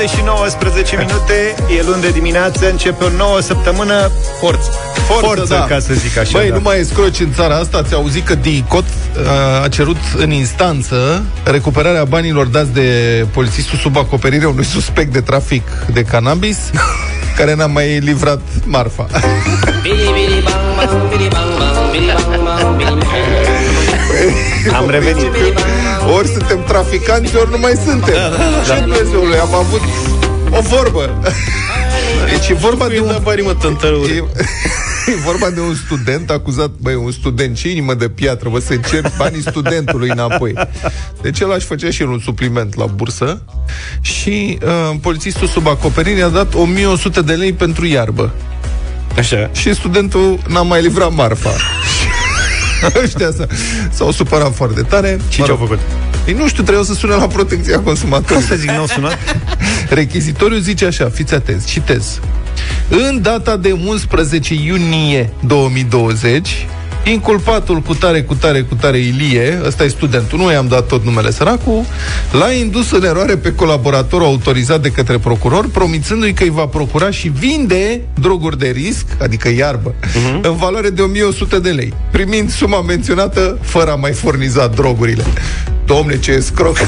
7:19. E luni de dimineață, începe o nouă săptămână. Forță, da. Ca să zic așa. Băi, da. Nu mai e scroci în țara asta. Ați auzit că D.I.C.O.T. a cerut în instanță recuperarea banilor dați de polițistul sub acoperire unui suspect de trafic de cannabis care n-a mai livrat marfa. Am revenit. Ori suntem traficanți, ori nu mai suntem. Și Dumnezeule, am avut o vorbă. Deci e vorba de un... E vorba de un student acuzat, băi, un student, ce inimă de piatră, vă să-i cer banii studentului înapoi. Deci el aș făcea și el un supliment la bursă și polițistul sub acoperire a dat 1.100 de lei pentru iarbă. Așa. Și studentul n-a mai livrat marfa. Ăștia s-au supărat foarte tare. Și ce-au făcut? Ei, nu știu, trebuia să sună la protecția consumatorilor. Să zic, n-au sunat? Rechizitoriul zice așa, fiți atenți, citez. În data de 11 iunie 2020, inculpatul cu tare Ilie, ăsta e studentul, nu i-am dat tot numele săracul, l-a indus în eroare pe colaboratorul autorizat de către procuror, promițându-i că îi va procura și vinde droguri de risc, adică iarbă, în valoare de 1.100 de lei, primind suma menționată fără a mai furniza drogurile. Dom'le, ce scroc!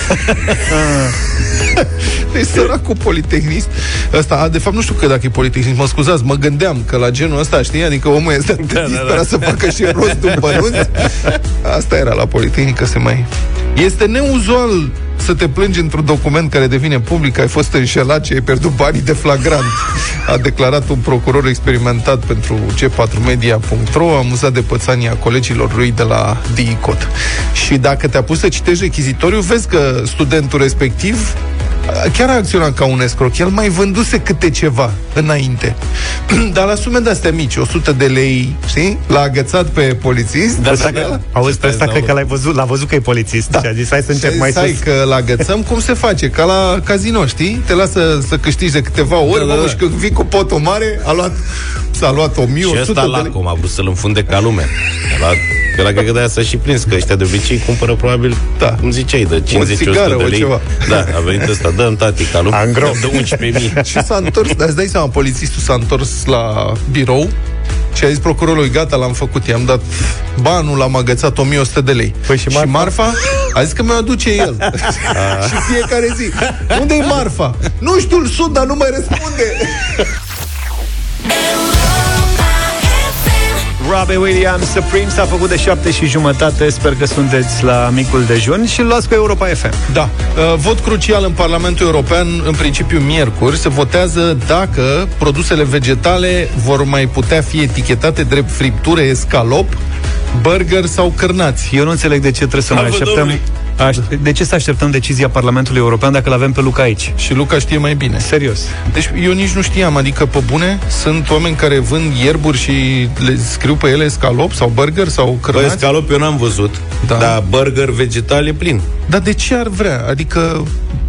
Deci săracul politehnist ăsta, de fapt nu știu că dacă e politehnist, mă scuzați, mă gândeam că la genul ăsta, știi? Adică omul este atât disperat să facă și rost după anunț. Asta era la Politehnică, se mai... Este neuzual să te plângi într-un document care devine public, ai fost înșelat și ai pierdut banii de flagrant, a declarat un procuror experimentat pentru g4media.ro, amuzat de pățania colegilor lui de la D.I.C.O.T. Și dacă te-a pus să citești rechizitoriu, vezi că studentul respectiv chiar a acționat ca un escroc. El mai vânduse câte ceva înainte, dar la sume de-astea mici, 100 de lei, știi? L-a agățat pe polițist. Auzi, pe ăsta cred că l-a văzut că e polițist, da. Și a zis, hai să încep mai sus. Hai că l-agățăm, cum se face? Ca la casino, știi? Te lasă să câștigi de câteva ori, da, da. Și când vii cu potul mare, s-a luat 1.100 de lei. Și ăsta lacom, a vrut să-l înfunde ca lumea. Că la cred că de-aia s-a și prins, că ăștia de obicei cumpără probabil, da. Cum ziceai, de 50-100 de lei. Ceva. Da, a venit ăsta, dă-mi tati, ca lumea, dă 11.000. Și s-a întors, dar îți dai seama, polițistul s-a întors la birou și a zis procurorului, gata, l-am făcut, i-am dat banul, l-am agățat 1.100 de lei. Păi și Marfa? Și Marfa a zis că mi-o aduce el. Și fiecare zi, unde-i Marfa? Nu știu, îl sun, dar nu mai răspunde. Robbie Williams, Supreme, s-a făcut de 7:30. Sper că sunteți la micul dejun și îl luați cu Europa FM. Da. Vot crucial în Parlamentul European, în principiu miercuri, se votează dacă produsele vegetale vor mai putea fi etichetate drept fripture, escalop, burger sau cârnați. Eu nu înțeleg de ce trebuie să mai așteptăm. De ce să așteptăm decizia Parlamentului European dacă l-avem pe Luca aici? Și Luca știe mai bine. Serios. Deci eu nici nu știam, adică pe bune, sunt oameni care vând ierburi și le scriu pe ele escalop sau burger sau crânați. Bă, escalop eu n-am văzut, da. Dar burger vegetal e plin. Dar de ce ar vrea? Adică...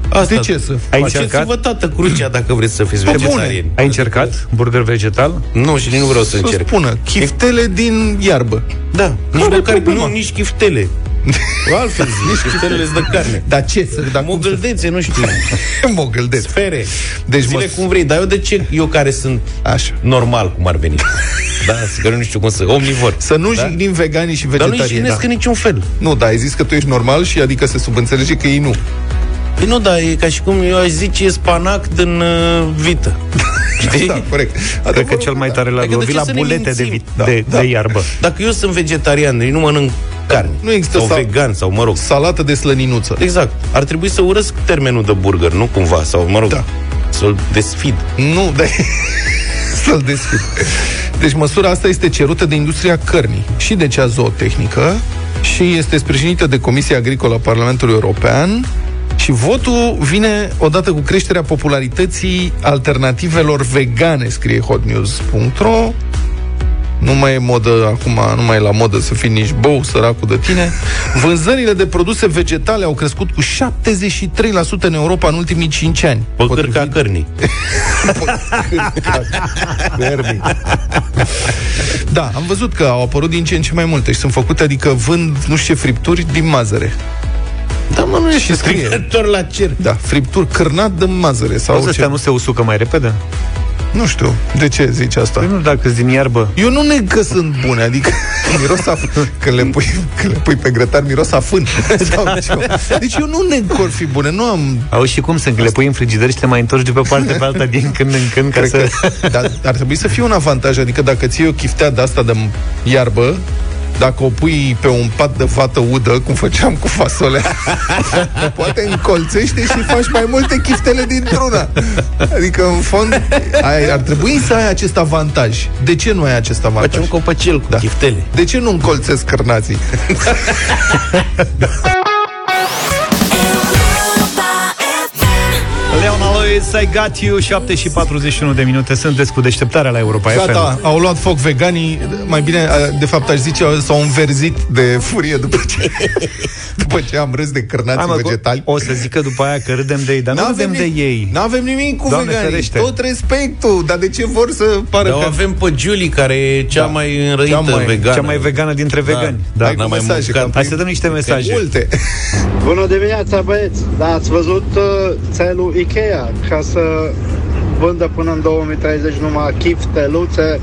Asta, de ce să faceți-vă toată crucea dacă vreți să fiți vegetarieni. Ai încercat burger vegetal? Nu, și nu vreau să încerc. Spună, chiftele din iarbă. Da, nici chiftele. Altfel zici, chiftele îți dă carne. Dar ce? Mogâldețe, nu știu. Mogâldețe. Sfere. Deci zile cum vrei, dar eu de ce? Eu care sunt așa, normal, cum ar veni. Da, că nu știu cum să... Omnivor. Să nu jignim veganii și vegetarieni. Dar nu-i jignesc în niciun fel. Nu, dar ai zis că tu ești normal și adică se subînțelege că ei nu. Păi nu, dar e ca și cum eu aș zice e spanac din vită. Știi? Da, corect. Cred că cel mai tare l-a lovit la bulete de iarbă. Dacă eu sunt vegetarian, eu nu mănânc carne. Nu există sau vegan, sau mă rog, salată de slăninuță. Exact. Ar trebui să urăsc termenul de burger, nu cumva, sau mă rog, da. Să-l desfid. Nu, dar... să-l desfid. Deci măsura asta este cerută de industria cărnii și de cea zootehnică și este sprijinită de Comisia Agricolă a Parlamentului European. Și votul vine odată cu creșterea popularității alternativelor vegane, scrie hotnews.ro. Nu mai e modă acum, nu mai e la modă să fii nici bou, săracul de tine. Vânzările de produse vegetale au crescut cu 73% în Europa în ultimii 5 ani. Păcărca cărnii. Da, am văzut că au apărut din ce în ce mai multe și sunt făcute, adică vând, nu știu ce, fripturi din mazăre. Da, mă, nu e și stricător la cer. Da, fripturi, cârnat de mazăre sau orice. Astea nu se usucă mai repede? Nu știu, de ce zici asta? Păi nu, dacă-s din iarbă. Eu nu neg că sunt bune, adică miros a fân. Când le pui pe grătar, miros a fân. Deci eu nu neg că or fi bune, nu am... Auzi, și cum sunt, că le pui în frigider și te mai întorci de pe parte pe alta din când în când, cred ca să... Că, dar ar trebui să fie un avantaj, adică dacă ții o chiftea de asta de iarbă, dacă o pui pe un pat de fată udă, cum făceam cu fasolea, poate încolțește și faci mai multe chiftele dintr-una. Adică, în fond, ar trebui să ai acest avantaj. De ce nu ai acest avantaj? Facem copăcel cu chiftele. De ce nu încolțesc cârnații? I got you, 7 și 41 de minute. Sunteți cu deșteptarea la Europa FM. Gata, au luat foc veganii. Mai bine, de fapt, aș zice, s-au înverzit de furie după ce am râs de cârnații vegetali. O să zic că după aia că râdem de ei, dar n-avem de ei. N-avem nimic cu veganii, tot respectul. Dar de ce vor să pară că... avem pe Julie, care e cea mai înrăită vegană. Cea mai vegană dintre vegani. Hai cu mesaje. Hai să dăm niște mesaje. Multe. Bună dimineața, băieți. Da, ați văzut țelul Ikea? Ca să vândă până în 2030 numai chifteluțe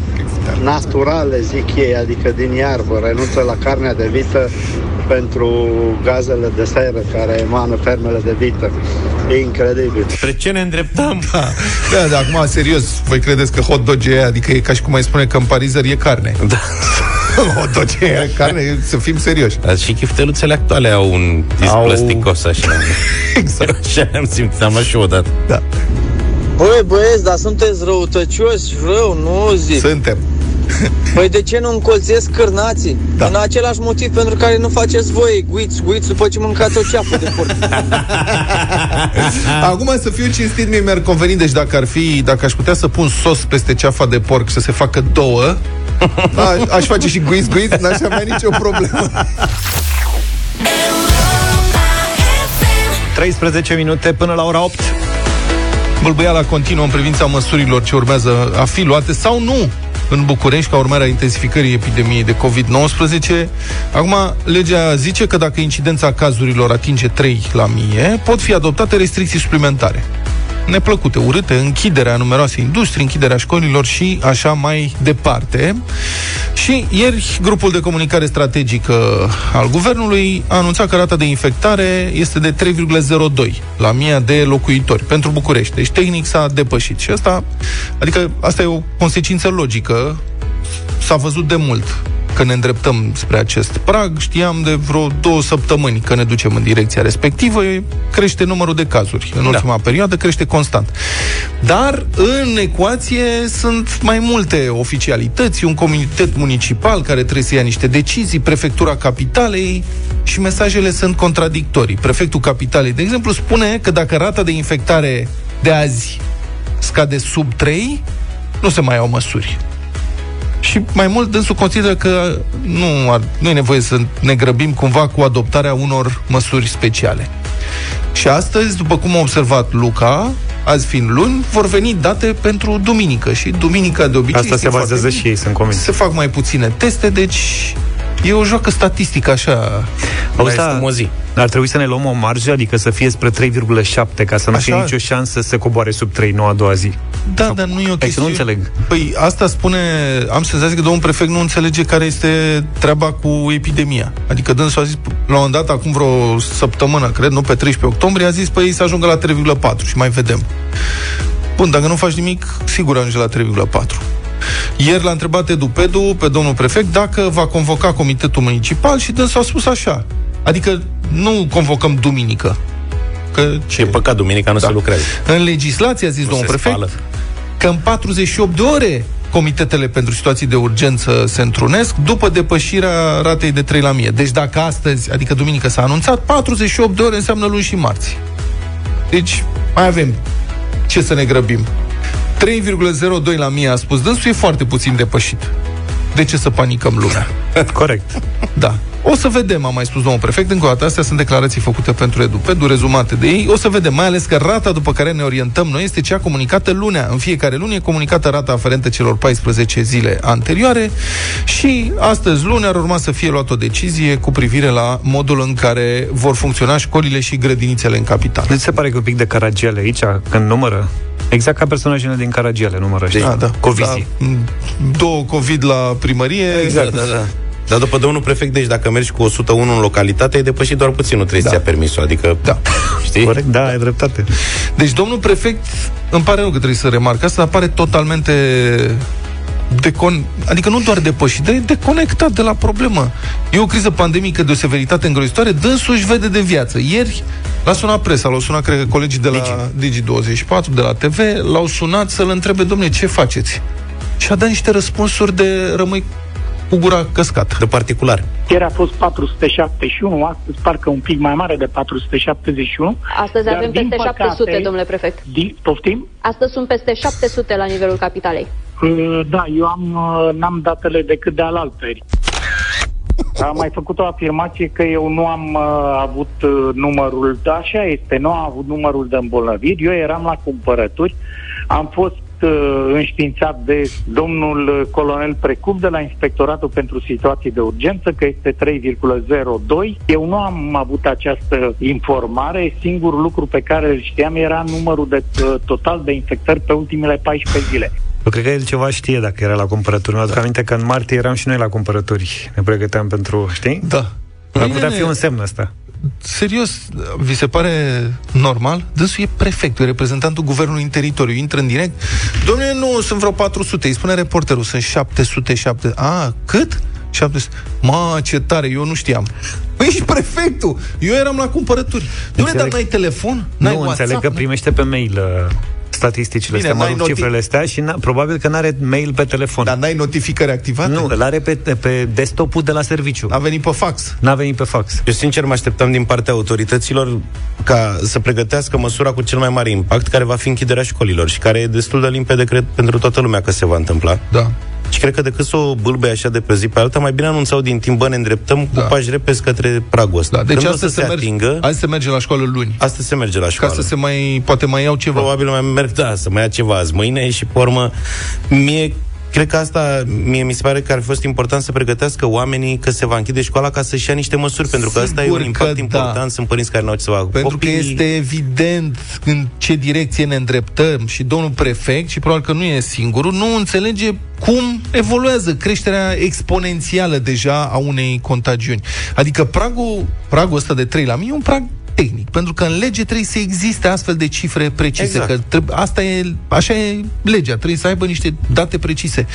naturale, zic ei, adică din iarbă, renunță la carnea de vită pentru gazele de seră care emană fermele de vită. E incredibil. Spre ce ne îndreptăm? Da, acum, serios, voi credeți că hot dog e, adică e ca și cum ai spune că în Parizer e carne. Da. Hot dog e carne, să fim serioși. Dar și chifteluțele actuale au un disc plasticos așa. Exact. Așa am simțit, am luat și odată. Da. Băi, băieți, dar sunteți răutăcioși, rău, nu zic. Suntem. Păi de ce nu încolțesc cârnații? Da. În același motiv pentru care nu faceți voi guiți după ce mâncați o ceafă de porc. Acum, să fiu cinstit, mie mi-ar conveni. Deci dacă aș putea să pun sos peste ceafa de porc, să se facă două, aș face și guiți, n-aș avea nicio problemă. 13 minute până la ora 8. Bâlbâiala continuă în privința măsurilor ce urmează a fi luate sau nu în București, ca urmare a intensificării epidemiei de COVID-19. Acum, legea zice că dacă incidența cazurilor atinge 3 la 1000, pot fi adoptate restricții suplimentare. Neplăcute, urâte, închiderea numeroase industrii, închiderea școlilor și așa mai departe. Și ieri, grupul de comunicare strategică al guvernului a anunțat că rata de infectare este de 3,02 la 1000 de locuitori pentru București. Deci, tehnic s-a depășit. Și asta e o consecință logică. S-a văzut de mult că ne îndreptăm spre acest prag. Știam de vreo 2 săptămâni că ne ducem în direcția respectivă. Crește numărul de cazuri. În ultima perioadă crește constant. Dar în ecuație sunt mai multe oficialități, un comitet municipal care trebuie să ia niște decizii, Prefectura Capitalei, și mesajele sunt contradictorii. Prefectul Capitalei, de exemplu, spune că dacă rata de infectare de azi scade sub 3, nu se mai au măsuri. Și mai mult, dânsul consideră că nu e nevoie să ne grăbim cumva cu adoptarea unor măsuri speciale. Și astăzi, după cum a observat Luca, azi fiind luni, vor veni date pentru duminică. Și duminica, de obicei, asta se bazează și ei, sunt convins. Se fac mai puține teste, deci e o joacă statistică așa. Ar trebui să ne luăm o marjă, adică să fie spre 3,7, ca să nu fie nicio șansă să se coboare sub 3, nu a doua zi. Da, dar nu e o chestie. Nu înțeleg. Păi asta spune, am senzația că domnul prefect nu înțelege care este treaba cu epidemia. Adică dânsul a zis, la un dat, acum vreo săptămână, cred, nu, pe 13 octombrie, a zis, păi ei să ajungă la 3,4 și mai vedem. Bun, dacă nu faci nimic, sigur ajunge la 3,4. Ieri l-a întrebat Edupedu pe domnul prefect dacă va convoca comitetul municipal și dânsul a spus așa. Adică nu convocăm duminică. Că ce? E păcat, duminica nu se lucrează. În legislație, a zis domnul prefect, că în 48 de ore comitetele pentru situații de urgență se întrunesc după depășirea ratei de 3 la 1000. Deci dacă astăzi, adică duminică, s-a anunțat, 48 de ore înseamnă luni și marți. Deci mai avem ce să ne grăbim. 3,02 la 1000, a spus dânsul, e foarte puțin depășit. De ce să panicăm lumea? Corect. Da. O să vedem, a mai spus domnul prefect, încă o dată, astea sunt declarații făcute pentru EduPedu, rezumate de ei. O să vedem, mai ales că rata după care ne orientăm noi este cea comunicată lunea. În fiecare lună e comunicată rata aferentă celor 14 zile anterioare și astăzi, luni, ar urma să fie luată o decizie cu privire la modul în care vor funcționa școlile și grădinițele în capitală. Nu ți se pare că e un pic de Caragiale aici, când numără? Exact ca personajele din Caragiale, numără, știi? Da, da. Covizii. Da, două COVID la primărie. Exact, da, da. Dar după domnul prefect, deci dacă mergi cu 101 în localitate, ai depășit doar puțin, nu trebuie să ți-a permisul. Adică, da, știi? Corect, da, ai dreptate. Deci domnul prefect, îmi pare rău că trebuie să remarc asta, dar pare totalmente adică nu doar depășit, dar e deconectat de la problemă. E o criză pandemică de o severitate îngrozitoare, dânsul își vede de viață. Ieri l-a sunat presa, l-au sunat, cred că, colegii de la Digi24, de la TV, l-au sunat să-l întrebe, domne, ce faceți? Și a dat niște răspunsuri de rămâi cu gura căscată, de particular. Ieri a fost 471, astăzi parcă un pic mai mare de 471. Astăzi avem peste 700, domnule prefect. Poftim? Astăzi sunt peste 700 la nivelul capitalei. Da, eu n-am datele decât de alaltări. Am mai făcut o afirmație că eu nu am avut numărul, da, așa este, nu am avut numărul de îmbolnăviri. Eu eram la cumpărături, am fost înștiințat de domnul colonel Precup de la Inspectoratul pentru Situații de Urgență că este 3,02. Eu nu am avut această informare. Singurul lucru pe care îl știam era numărul de total de infectări pe ultimele 14 zile. Eu cred că el ceva știe dacă era la cumpărături. Mi-aduc aminte că în martie eram și noi la cumpărături. Ne pregăteam pentru, știi? Da. Ar putea fi un semn ăsta. Serios, vi se pare normal? Dânsul e prefectul, e reprezentantul guvernului în teritoriu, intră în direct. Dom'le, nu, sunt vreo 400, îi spune reporterul, sunt 770. A, cât? 700. Ma, ce tare, eu nu știam. Păi ești prefectul, eu eram la cumpărături. Dom'le, dar n-ai telefon? N-ai WhatsApp? Nu, înțeleg că primește pe mail statisticile astea, mă rog cifrele astea și probabil că n-are mail pe telefon. Dar n-ai notificări activate? Nu, l-are pe desktop-ul de la serviciu. A venit pe fax? N-a venit pe fax. Eu sincer mă așteptam din partea autorităților ca să pregătească măsura cu cel mai mare impact, care va fi închiderea școlilor și care e destul de limpede, cred, pentru toată lumea că se va întâmpla. Da. Și cred că decât să o bâlbăi așa de pe zi pe alta, mai bine anunțau din timp, bă, ne îndreptăm cu pași repezi către pragul ăsta. Da, deci astăzi se merge la școală luni. Astăzi se merge la școală. Ca să se mai, poate mai iau ceva. Probabil mai merg, da, să mai ia ceva azi, mâine și pe urmă. Cred că asta, mie mi se pare că ar fi fost important să pregătească oamenii că se va închide școala ca să-și ia niște măsuri, pentru că asta e un impact important, sunt părinți care n-au ce să facă. Pentru că este evident în ce direcție ne îndreptăm și domnul prefect, și probabil că nu e singurul, nu înțelege cum evoluează creșterea exponențială deja a unei contagiuni. Adică pragul ăsta de 3 la mie e un prag tehnic, pentru că în lege trebuie să existe astfel de cifre precise, exact. Așa e legea, trebuie să aibă niște date precise.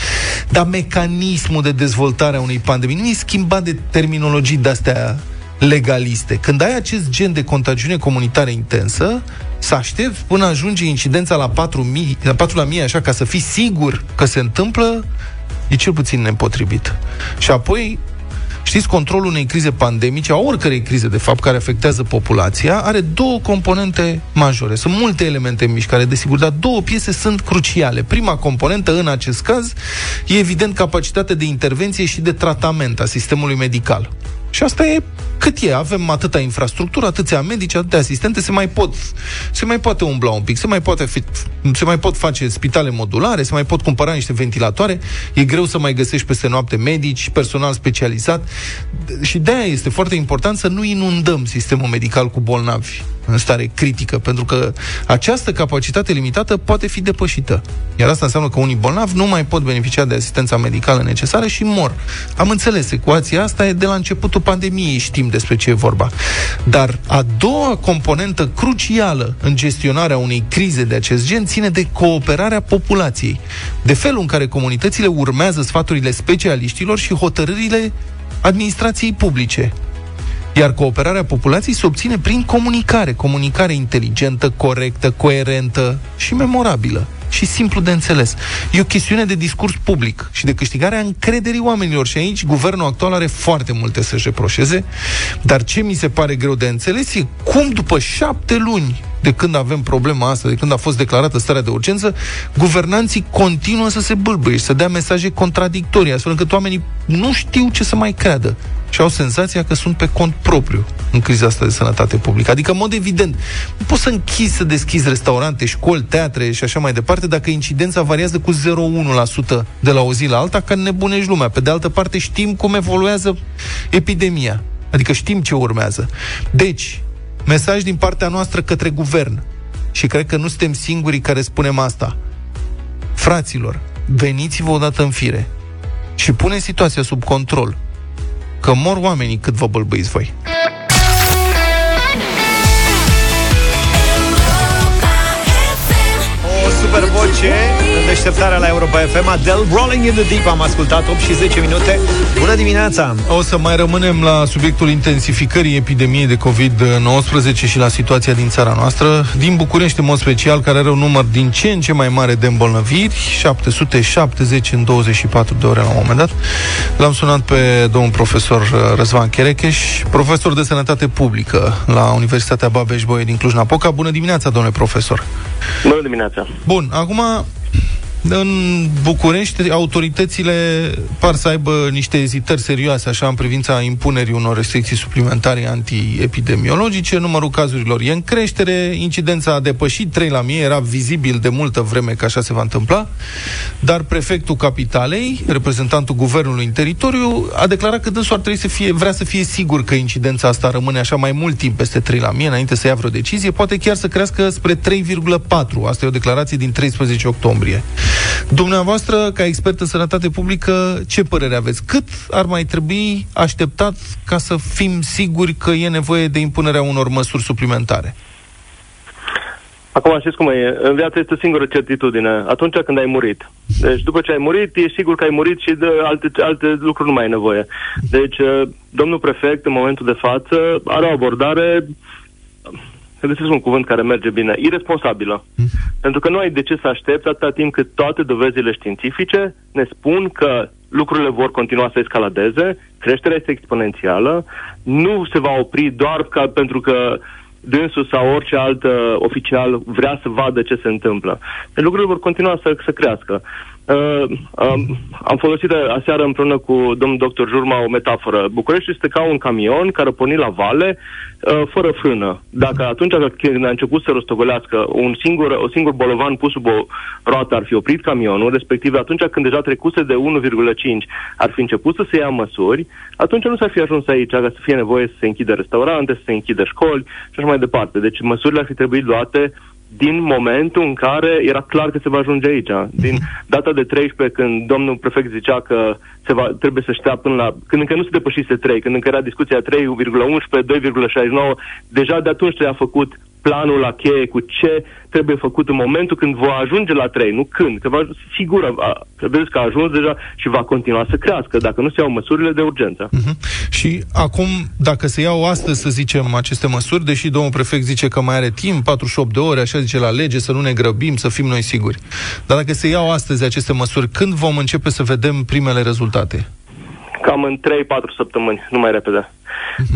Dar mecanismul de dezvoltare a unei pandemii nu e schimbat de terminologii de-astea legaliste. Când ai acest gen de contagiune comunitară intensă, să aștepți până ajunge incidența la 4 la 1000, așa, ca să fii sigur că se întâmplă, e cel puțin nepotrivit. Și apoi, știți, controlul unei crize pandemice, a oricărei crize, de fapt, care afectează populația, are două componente majore. Sunt multe elemente în mișcare, desigur, dar două piese sunt cruciale. Prima componentă, în acest caz, e evident capacitatea de intervenție și de tratament a sistemului medical. Și asta e cât e. Avem atâta infrastructură, atâția medici, atâtea asistente, se mai poate umbla un pic, se mai pot face spitale modulare, se mai pot cumpăra niște ventilatoare, e greu să mai găsești peste noapte medici, personal specializat. Și de-aia este foarte important să nu inundăm sistemul medical cu bolnavi în stare critică, pentru că această capacitate limitată poate fi depășită. Iar asta înseamnă că unii bolnavi nu mai pot beneficia de asistența medicală necesară și mor. Am înțeles, ecuația asta e de la începutul pandemiei, știm despre ce e vorba. Dar a doua componentă crucială în gestionarea unei crize de acest gen ține de cooperarea populației, de felul în care comunitățile urmează sfaturile specialiștilor și hotărârile administrației publice. Iar cooperarea populației se obține prin comunicare inteligentă, corectă, coerentă și memorabilă și simplu de înțeles. E o chestiune de discurs public și de câștigarea încrederii oamenilor și aici guvernul actual are foarte multe să-și reproșeze, dar ce mi se pare greu de înțeles e cum după 7 luni de când avem problema asta, de când a fost declarată starea de urgență, guvernanții continuă să se bâlbâie și să dea mesaje contradictorii, astfel încât oamenii nu știu ce să mai creadă și au senzația că sunt pe cont propriu în criza asta de sănătate publică. Adică, în mod evident, nu poți să închizi, să deschizi restaurante, școli, teatre și așa mai departe, dacă incidența variază cu 0,1% de la o zi la alta, că nebunești lumea. Pe de altă parte, știm cum evoluează epidemia. Adică știm ce urmează. Deci, mesaj din partea noastră către guvern. Și cred că nu suntem singurii care spunem asta. Fraților, veniți-vă odată în fire și puneți situația sub control, că mor oamenii cât vă bălbâiți voi. 10, deșteptarea la Europa FM, Adele, Rolling in the Deep, am ascultat 8 și 10 minute. Bună dimineața! O să mai rămânem la subiectul intensificării epidemiei de COVID-19 și la situația din țara noastră, din București în mod special, care are un număr din ce în ce mai mare de îmbolnăviri, 770 în 24 de ore la un moment dat. L-am sunat pe domnul profesor Răzvan Cherecheș, profesor de sănătate publică la Universitatea Babeș-Bolyai din Cluj-Napoca. Bună dimineața, domnule profesor! Bună dimineața! Bun, acum în București autoritățile par să aibă niște ezitări serioase așa în privința impunerii unor restricții suplimentare antiepidemiologice. Numărul cazurilor e în creștere, incidența a depășit 3 la 1000, era vizibil de multă vreme că așa se va întâmpla, dar prefectul Capitalei, reprezentantul guvernului în teritoriu, a declarat că dânsul ar trebui să fie, vrea să fie sigur că incidența asta rămâne așa mai mult timp peste 3 la 1000, înainte să ia vreo decizie, poate chiar să crească spre 3,4. Asta e o declarație din 13 octombrie. Dumneavoastră, ca expert în sănătate publică, ce părere aveți? Cât ar mai trebui așteptat ca să fim siguri că e nevoie de impunerea unor măsuri suplimentare? Acum știți cum e. În viață este o singură certitudine. Atunci când ai murit. Deci după ce ai murit, e sigur că ai murit și de alte lucruri nu mai e nevoie. Deci, domnul prefect, în momentul de față, are o abordare... Găsesc un cuvânt care merge bine, irresponsabilă. Pentru că nu ai de ce să aștepți atâta timp cât toate dovezile științifice ne spun că lucrurile vor continua să escaladeze, creșterea este exponențială, nu se va opri doar ca pentru că dânsul sau orice alt oficial vrea să vadă ce se întâmplă. Lucrurile vor continua să crească. Am folosit aseară împreună cu domnul doctor Jurma o metaforă. București este ca un camion care a pornit la vale fără frână. Dacă atunci când a început să rostogolească un singur bolovan pus sub o roată ar fi oprit camionul, respectiv atunci când deja trecuse de 1,5 ar fi început să se ia măsuri, atunci nu s-ar fi ajuns aici, ca să fie nevoie să se închidă restaurante, să se închidă școli și așa mai departe. Deci măsurile ar fi trebuit luate din momentul în care era clar că se va ajunge aici. Din data de 13, când domnul prefect zicea că trebuie să ștea până la... Când încă nu se depășise 3, când încă era discuția 3,11, 2,69, deja de atunci le-a făcut planul la cheie cu ce trebuie făcut în momentul când va ajunge la 3, nu când. Că va ajunge, sigur, vedeți că a ajuns deja și va continua să crească dacă nu se iau măsurile de urgență. Și acum, dacă se iau astăzi, să zicem, aceste măsuri, deși domnul prefect zice că mai are timp, 48 de ore, așa zice la lege, să nu ne grăbim, să fim noi siguri. Dar dacă se iau astăzi aceste măsuri, când vom începe să vedem primele rezultate? Cam în 3-4 săptămâni, nu mai repede.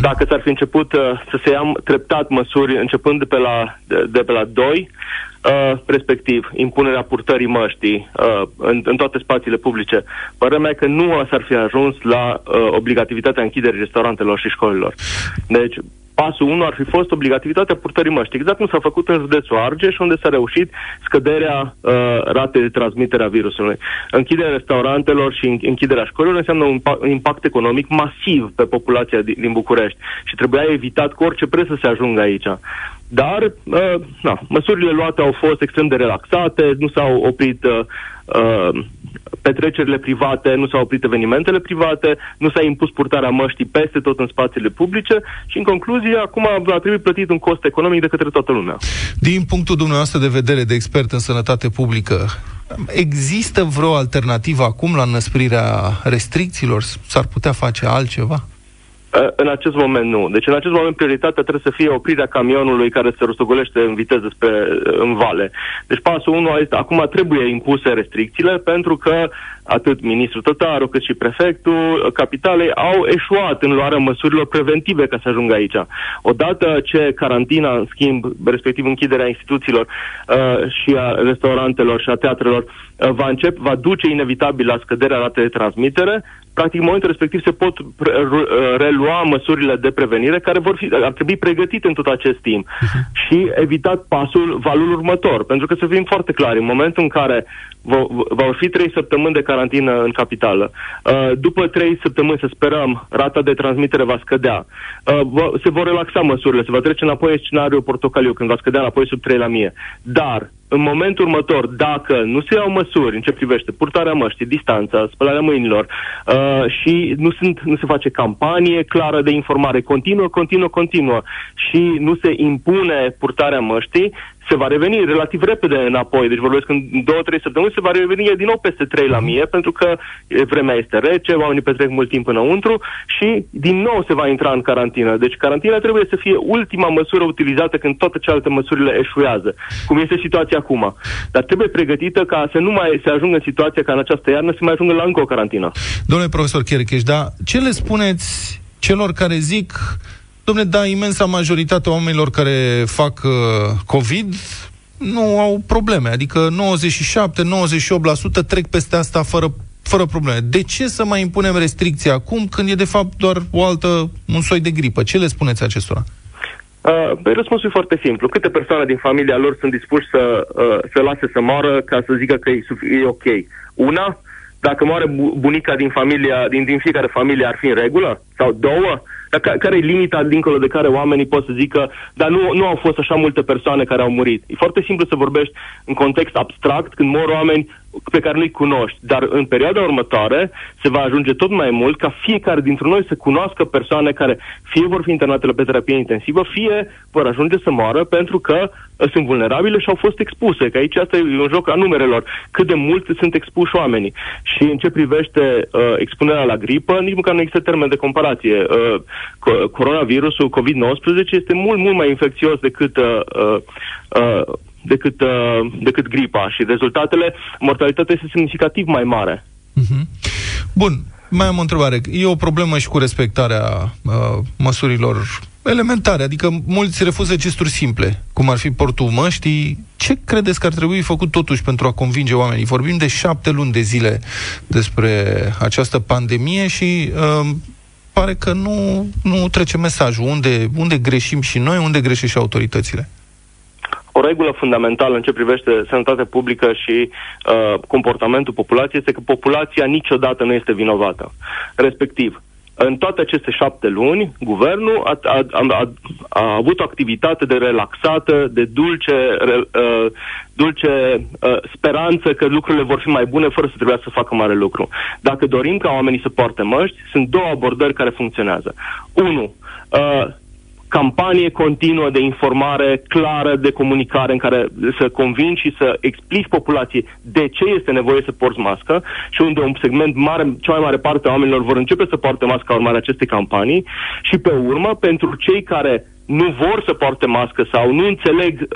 Dacă s-ar fi început să se ia treptat măsuri, începând de pe la 2, respectiv impunerea purtării măștii în toate spațiile publice, părerea mea că nu s-ar fi ajuns la obligativitatea închiderii restaurantelor și școlilor. Deci, pasul 1 ar fi fost obligativitatea purtării măștii, exact cum s-a făcut în județul Argeș, unde s-a reușit scăderea ratei de transmitere a virusului. Închiderea restaurantelor și închiderea școlilor înseamnă un impact economic masiv pe populația din București și trebuia evitat cu orice preț să se ajungă aici. Dar măsurile luate au fost extrem de relaxate, nu s-au oprit petrecerile private, nu s-au oprit evenimentele private, nu s-a impus purtarea măștii peste tot în spațiile publice și, în concluzie, acum a trebuit plătit un cost economic de către toată lumea. Din punctul dumneavoastră de vedere de expert în sănătate publică, există vreo alternativă acum la înăsprirea restricțiilor? S-ar putea face altceva? În acest moment nu. Deci în acest moment prioritatea trebuie să fie oprirea camionului care se rostogolește în viteză în vale. Deci pasul 1 este, acum trebuie impuse restricțiile pentru că atât ministrul Tătaru cât și prefectul Capitalei au eșuat în luarea măsurilor preventive ca să ajungă aici. Odată ce carantina, în schimb, respectiv închiderea instituțiilor și a restaurantelor și a teatrelor va duce inevitabil la scăderea ratei de transmitere, practic în momentul respectiv se pot relua măsurile de prevenire care ar trebui pregătite în tot acest timp și evitat valul următor. Pentru că să fim foarte clari, în momentul în care vor fi 3 săptămâni de carantină în capitală, după 3 săptămâni, să sperăm, rata de transmitere va scădea, se vor relaxa măsurile, se va trece înapoi în scenariul portocaliu, când va scădea înapoi sub 3 la 1000. Dar în momentul următor, dacă nu se iau măsuri în ce privește purtarea măștii, distanța, spălarea mâinilor și nu se face campanie clară de informare continuă și nu se impune purtarea măștii, se va reveni relativ repede înapoi. Deci vorbesc în 2-3 săptămâni, se va reveni din nou peste 3 la 1000, pentru că vremea este rece, oamenii petrec mult timp înăuntru și din nou se va intra în carantină. Deci carantina trebuie să fie ultima măsură utilizată când toate celelalte măsurile eșuează, cum este situația acum. Dar trebuie pregătită ca să nu mai se ajungă în situația ca în această iarnă să mai ajungă la încă o carantină. Domnule profesor Cherecheș, dar ce le spuneți celor care zic... Dom'le, da, imensa majoritatea oamenilor care fac COVID nu au probleme, adică 97-98% trec peste asta fără probleme. De ce să mai impunem restricții acum când e de fapt doar un soi de gripă? Ce le spuneți acestora? Răspunsul e foarte simplu. Câte persoane din familia lor sunt dispuși să lase să moară ca să zică că e ok? Una? Dacă moare bunica din fiecare familie, ar fi în regulă? Sau două? Care e limita dincolo de care oamenii pot să zică, dar nu au fost așa multe persoane care au murit? E foarte simplu să vorbești în context abstract când mor oameni pe care nu-i cunoști, dar în perioada următoare se va ajunge tot mai mult ca fiecare dintre noi să cunoască persoane care fie vor fi internate pe terapie intensivă, fie vor ajunge să moară pentru că sunt vulnerabile și au fost expuse, că aici asta e un joc a numerelor, cât de mult sunt expuși oamenii. Și în ce privește expunerea la gripă, nici măcar nu există termen de comparație. Coronavirusul COVID-19 este mult, mult mai infecțios decât gripa și rezultatele, mortalitatea este semnificativ mai mare. Bun, mai am o întrebare. E o problemă și cu respectarea măsurilor elementare, adică mulți refuză gesturi simple, cum ar fi portul măștii. Ce credeți că ar trebui făcut totuși pentru a convinge oamenii? Vorbim de 7 luni de zile despre această pandemie și... pare că nu trece mesajul. Unde greșim și noi, unde greșește și autoritățile? O regulă fundamentală în ce privește sănătatea publică și comportamentul populației este că populația niciodată nu este vinovată. Respectiv, în toate aceste 7 luni, guvernul a avut o activitate de relaxată, de dulce speranță că lucrurile vor fi mai bune fără să trebuia să facă mare lucru. Dacă dorim ca oamenii să poarte măști, sunt 2 abordări care funcționează. 1. Campanie continuă de informare clară, de comunicare, în care să convingi și să explici populației de ce este nevoie să porți mască și unde un segment mare, cea mai mare parte a oamenilor vor începe să poarte mască ca urmare a acestei campanii și pe urmă, pentru cei care nu vor să poarte mască sau nu înțeleg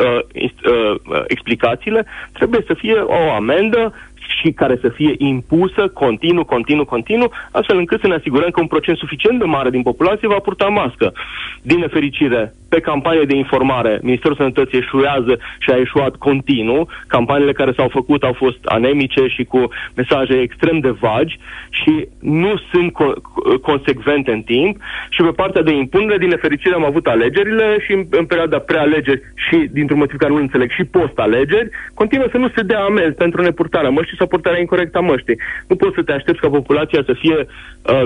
explicațiile, trebuie să fie o amendă și care să fie impusă continuu, astfel încât să ne asigurăm că un procent suficient de mare din populație va purta mască. Din nefericire, pe campanie de informare, Ministerul Sănătății eșuează și a eșuat continuu. Campaniile care s-au făcut au fost anemice și cu mesaje extrem de vagi și nu sunt consecvente în timp. Și pe partea de impunere, din nefericire, am avut alegerile și în perioada prealegeri și, dintr-un motiv care nu înțeleg, și post-alegeri, continuă să nu se dea amenzi pentru nepurtarea măștii sau purtarea incorectă a măștii. Nu poți să te aștepți ca populația să fie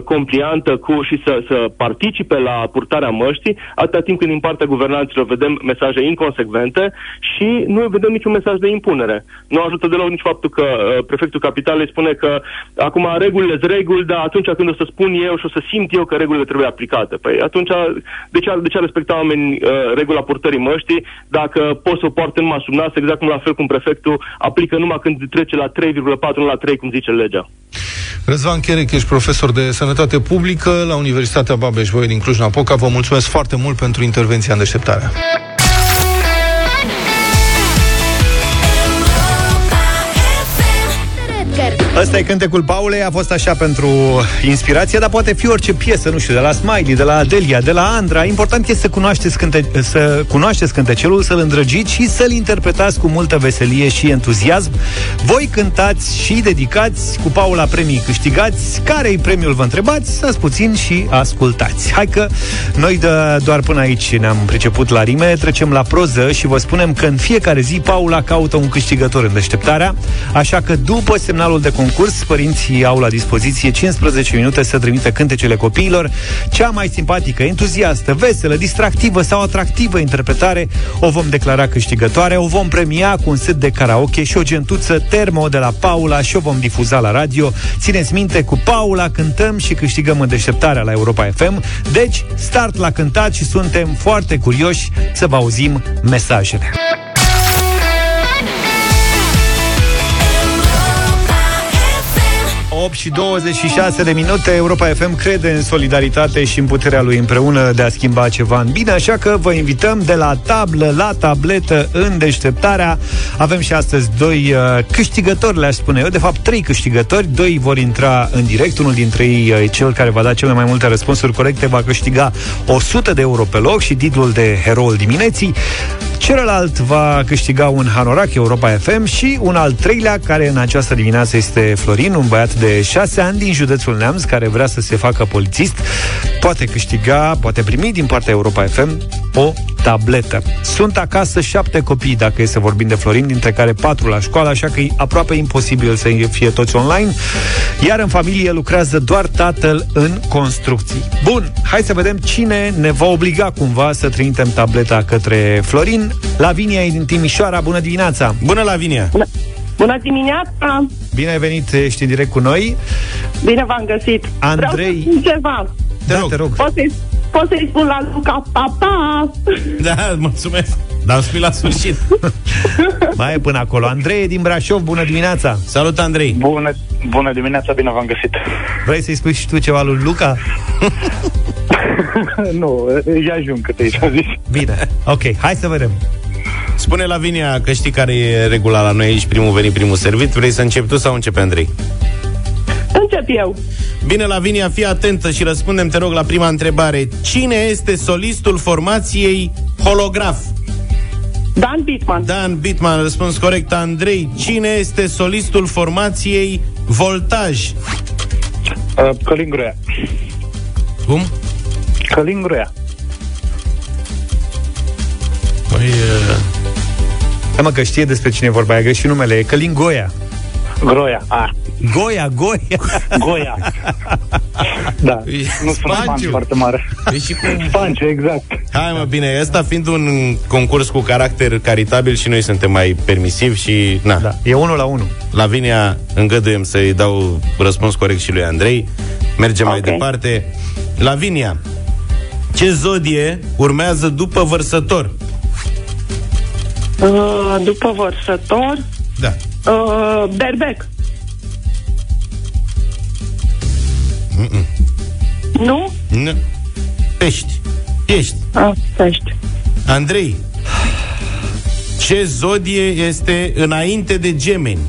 compliantă și să participe la purtarea măștii atâta timp când partea guvernanților vedem mesaje inconsecvente și nu vedem niciun mesaj de impunere. Nu ajută deloc nici faptul că prefectul Capitalei spune că acum regulile sunt reguli, dar atunci când o să spun eu și o să simt eu că regulile trebuie aplicate. Păi atunci, de ce ar respecta oamenii regula purtării măștii dacă pot să o poartă numai sub nas, exact cum la fel cum prefectul aplică numai când trece la 3,4 la 3, cum zice legea. Răzvan Cherecheș, profesor de sănătate publică la Universitatea Babeș-Bolyai din Cluj-Napoca, vă mulțumesc foarte mult pentru intervenția în deșteptarea. Ăsta e cântecul Paulei, a fost așa pentru inspirație, dar poate fi orice piesă, nu știu, de la Smiley, de la Adelia, de la Andra. Important este să cunoașteți cântecelul, să-l îndrăgiți și să-l interpretați cu multă veselie și entuziasm. Voi cântați și dedicați, cu Paula premii câștigați. Care-i premiul, vă întrebați? Stați puțin și ascultați. Hai că noi doar până aici ne-am priceput la rime, trecem la proză și vă spunem că în fiecare zi Paula caută un câștigător în deșteptarea, așa că după semnalul de concurs, părinții au la dispoziție 15 minute să trimită cântecele copiilor. Cea mai simpatică, entuziastă, veselă, distractivă sau atractivă interpretare o vom declara câștigătoare, o vom premia cu un set de karaoke și o gentuță termo de la Paula și o vom difuza la radio. Țineți minte, cu Paula cântăm și câștigăm în deșteptarea la Europa FM. Deci, start la cântat și suntem foarte curioși să vă auzim mesajele. Și 26 de minute. Europa FM crede în solidaritate și în puterea lui împreună de a schimba ceva în bine, așa că vă invităm de la tablă la tabletă în deșteptarea. Avem și astăzi doi câștigători, le-aș spune eu, de fapt trei câștigători, doi vor intra în direct, unul dintre ei, cel care va da cele mai multe răspunsuri corecte, va câștiga 100 de euro pe loc și titlul de Heroul Dimineții. Celălalt va câștiga un hanorac Europa FM și un al treilea, care în această dimineață este Florin, un băiat de 6 ani din județul Neamț, care vrea să se facă polițist, poate câștiga, poate primi din partea Europa FM o tabletă. Sunt acasă 7 copii, dacă e să vorbim de Florin, dintre care 4 la școală, așa că e aproape imposibil să fie toți online, iar în familie lucrează doar tatăl în construcții. Bun, hai să vedem cine ne va obliga cumva să trimitem tableta către Florin. Lavinia e din Timișoara, bună dimineața! Bună, Lavinia! Bună dimineața! Bine ai venit, ești în direct cu noi. Bine v-am găsit. Andrei... Vreau să spun ceva. Da, te rog. Poți să-i spun la Luca, papa! Da, mulțumesc. Dar îmi spui la sfârșit. Mai e până acolo. Andrei din Brașov, bună dimineața! Salut, Andrei! Bună dimineața, bine v-am găsit. Vrei să-i spui și tu ceva lui Luca? Nu, îi ajung cât ai zis. Bine, ok, hai să vedem. Spune, Lavinia, că știi care e regula la noi aici, primul venit, primul servit. Vrei să începi tu sau începe Andrei? Încep eu. Bine, Lavinia, fii atentă și răspundem, te rog, la prima întrebare. Cine este solistul formației Holograf? Dan Bitman, răspuns corect. Andrei, cine este solistul formației Voltaj? Călin Goia. Cum? Călin Goia. Da, mă, că știe despre cine e vorba aia, și numele e Călin Goia. Goia. Da, nu sunt fan foarte mare. Spanciu, exact. Hai, mă, bine, ăsta fiind un concurs cu caracter caritabil și noi suntem mai permisivi și... Na. Da, e 1-1. Lavinia, îngăduiem să-i dau răspuns corect și lui Andrei. Mergem mai departe. Lavinia, ce zodie urmează după Vărsător? După Vărsător? Da. Berbec. Mm-mm. Nu? Nu. Pești. Pești. Andrei, ce zodie este înainte de Gemeni?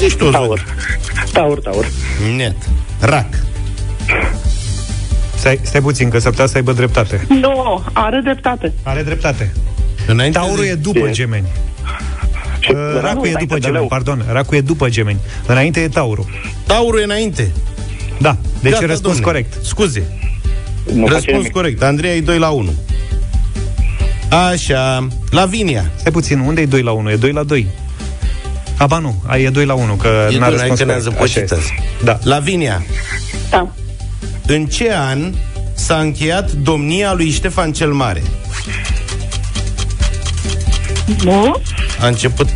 Ești o zodie. Taur. Net. Rac. Stai puțin, că s-ar putea să aibă dreptate. Nu, are dreptate. Taurul e după Gemeni. Racul e după Gemeni, pardon. Racul e după Gemeni. Înainte e Taurul. Taurul e înainte. Da, deci gata, răspuns corect. Scuze. Răspuns corect. Andrei, ai 2-1. Așa. Lavinia. Stai puțin, unde e 2-1? E 2-2. Aba nu, e 2-1, că n-a răspuns corect. Da. Lavinia. Da. În ce an s-a încheiat domnia lui Ștefan cel Mare? Nu. A început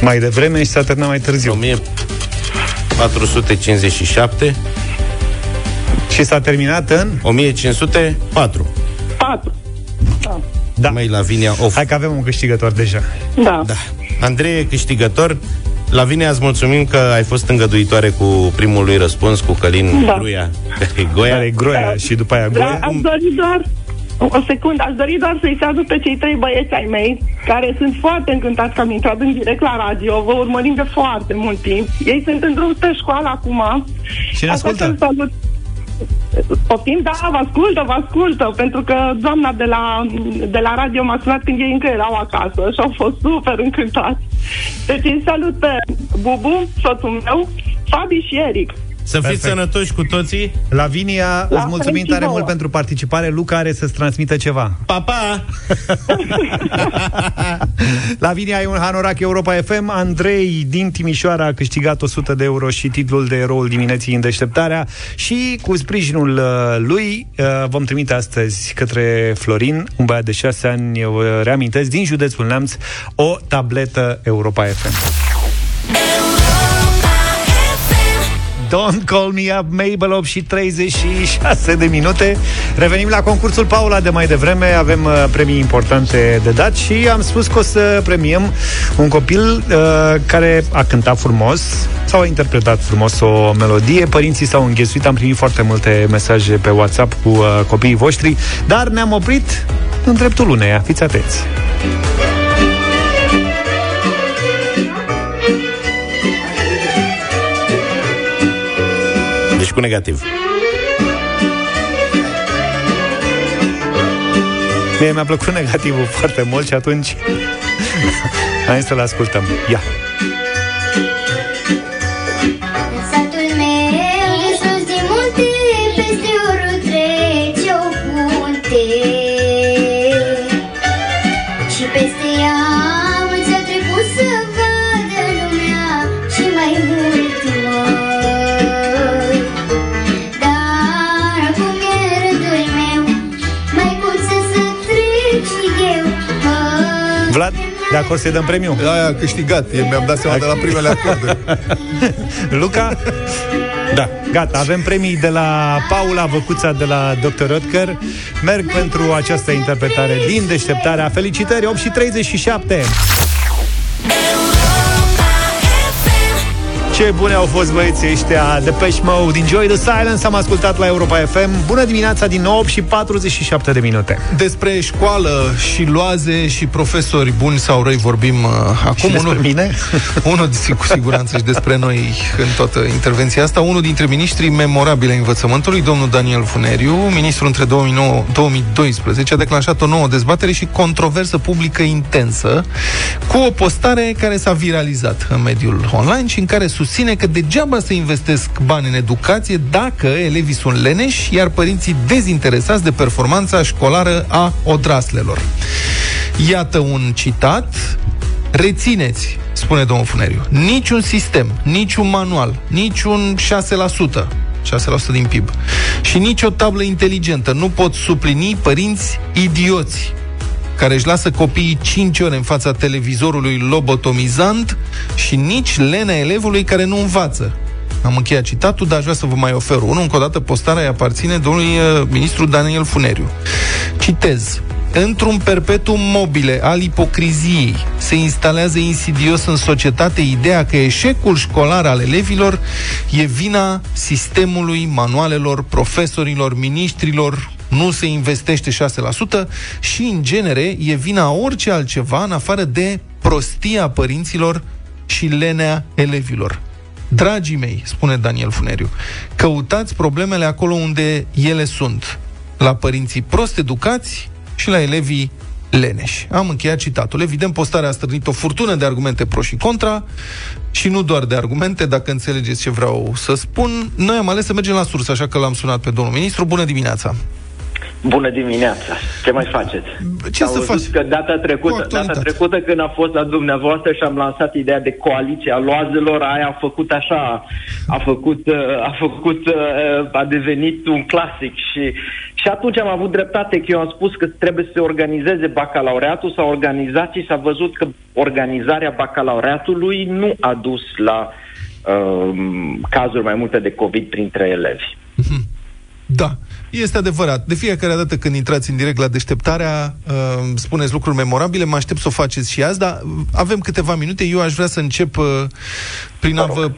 mai devreme și s-a terminat mai târziu. 1457 și s-a terminat în 1504. 4. Da. Da. Mai Lavinia off. Hai că avem un câștigător deja. Da. Da. Andrei e câștigător. Lavinia, îți mulțumim că ai fost îngăduitoare cu primul lui răspuns, cu Călin Gruia. Goia și după aia Goia. Am dorit doar o secundă, aș dori doar să-i salut pe cei trei băieți ai mei, care sunt foarte încântați că am intrat în direct la radio, vă urmărim de foarte mult timp. Ei sunt în drum spre școală acum. Și ne ascultă. Optim, da, vă ascultă, pentru că doamna de la radio m-a sunat când ei încă erau acasă și au fost super încântați. Deci îi salut pe Bubu, soțul meu, Fabi și Eric. Să fiți sănătoși cu toții. Lavinia, îți mulțumim tare mult pentru participare. Luca are să-ți transmită ceva. Pa, pa! Lavinia, e un hanorac Europa FM. Andrei din Timișoara a câștigat 100 de euro și titlul de eroul dimineții în deșteptarea. Și cu sprijinul lui vom trimite astăzi către Florin, un băiat de 6 ani, eu reamintesc, din județul Neamț, o tabletă Europa FM. Don't Call Me Up, Mabel, 8 și 36 de minute. Revenim la concursul Paula de mai devreme. Avem premii importante de dat și am spus că o să premiem un copil care a cântat frumos sau a interpretat frumos o melodie. Părinții s-au înghesuit, am primit foarte multe mesaje pe WhatsApp cu copiii voștri, dar ne-am oprit în dreptul uneia. Fiți atenți! Deci cu negativ. Mie mi-a plăcut negativul foarte mult și atunci hai să-l ascultăm. Ia! De acord să-i dăm premiu? Da, a câștigat, mi-am dat seama de la primele acorduri. Luca? Da. Gata, avem premii de la Paula Văcuța de la Dr. Rutger. Merg pentru această interpretare din deșteptarea. Felicitări, 8 și 37. Ce bune au fost băieții ăștia de Depeche Mode din Joy the Silence. Am ascultat la Europa FM. Bună dimineața din 8 și 47 de minute. Despre școală și loaze și profesori buni sau răi vorbim acum. Și despre mine? Unul, cu siguranță, și despre noi în toată intervenția asta. Unul dintre miniștrii memorabili ai învățământului, domnul Daniel Funeriu, ministru între 2009-2012, a declanșat o nouă dezbatere și controversă publică intensă cu o postare care s-a viralizat în mediul online și în care susține că degeaba să investesc bani în educație dacă elevii sunt leneși, iar părinții dezinteresați de performanța școlară a odraslelor. Iată un citat. Rețineți, spune domnul Funeriu, niciun sistem, niciun manual, niciun 6%, 6% din PIB, și nicio tablă inteligentă nu pot suplini părinți idioți care își lasă copiii 5 ore în fața televizorului lobotomizant și nici lenea elevului care nu învață. Am încheiat citatul, dar aș vrea să vă mai ofer unul. Încă o dată, postarea îi aparține domnului ministru Daniel Funeriu. Citez. Într-un perpetuum mobile al ipocriziei se instalează insidios în societate ideea că eșecul școlar al elevilor e vina sistemului, manualelor, profesorilor, miniștrilor, nu se investește 6% și, în genere, e vina orice altceva în afară de prostia părinților și lenea elevilor. Dragii mei, spune Daniel Funeriu, căutați problemele acolo unde ele sunt, la părinții prost educați și la elevii leneși. Am încheiat citatul. Evident, postarea a strânit o furtună de argumente pro și contra și nu doar de argumente, dacă înțelegeți ce vreau să spun. Noi am ales să mergem la sursă, așa că l-am sunat pe domnul ministru. Bună dimineața! Bună dimineața! Ce mai faceți? Ce să faci? Că data trecută când am fost la dumneavoastră și am lansat ideea de coaliția loazelor, aia a făcut așa, a devenit un clasic și atunci am avut dreptate că eu am spus că trebuie să se organizeze bacalaureatul, s-a organizat și s-a văzut că organizarea bacalaureatului nu a dus la cazuri mai multe de COVID printre elevi. Da, este adevărat. De fiecare dată când intrați în direct la Deșteptarea, spuneți lucruri memorabile, mă aștept să o faceți și azi, dar avem câteva minute. Eu aș vrea să încep prin a vă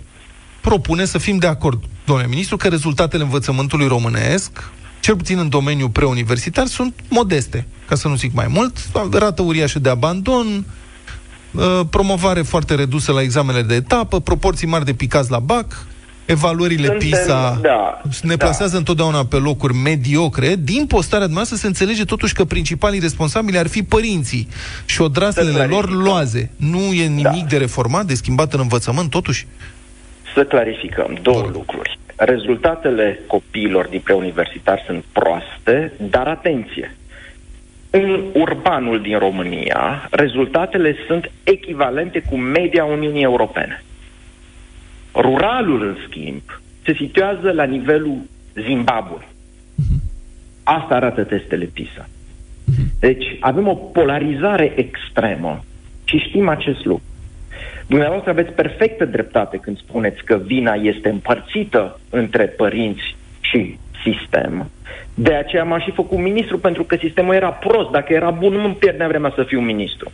propune să fim de acord, domnule ministru, că rezultatele învățământului românesc, cel puțin în domeniul preuniversitar, sunt modeste, ca să nu zic mai mult. Rată uriașă de abandon, promovare foarte redusă la examenele de etapă, proporții mari de picați la BAC. Evaluările PISA ne plasează întotdeauna pe locuri mediocre. Din postarea noastră se înțelege totuși că principalii responsabili ar fi părinții și odraslele lor loaze. Nu e nimic de reformat, de schimbat în învățământ, totuși? Să clarificăm două lucruri. Rezultatele copiilor din preuniversitar sunt proaste, dar atenție! În urbanul din România, rezultatele sunt echivalente cu media Uniunii Europene. Ruralul, în schimb, se situează la nivelul Zimbabwe. Asta arată testele PISA. Deci avem o polarizare extremă și știm acest lucru. Dumneavoastră aveți perfectă dreptate când spuneți că vina este împărțită între părinți și sistem. De aceea m-am și făcut ministru, pentru că sistemul era prost. Dacă era bun, nu-mi pierdeam vremea să fiu ministru.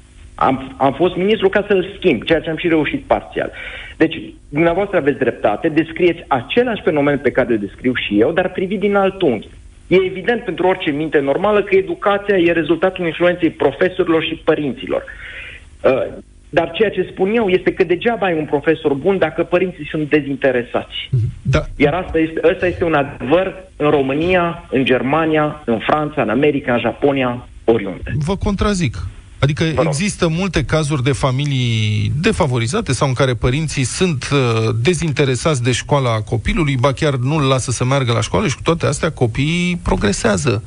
Am fost ministru ca să-l schimb, ceea ce am și reușit parțial. Deci, dumneavoastră aveți dreptate, descrieți același fenomen pe care îl descriu și eu, dar privit din alt unghi. E evident pentru orice minte normală că educația e rezultatul influenței profesorilor și părinților. Dar ceea ce spun eu este că degeaba ai un profesor bun dacă părinții sunt dezinteresați. Da. Iar asta este un adevăr în România, în Germania, în Franța, în America, în Japonia, oriunde. Vă contrazic. Adică există multe cazuri de familii defavorizate sau în care părinții sunt dezinteresați de școala copilului, ba chiar nu-l lasă să meargă la școală și cu toate astea copiii progresează.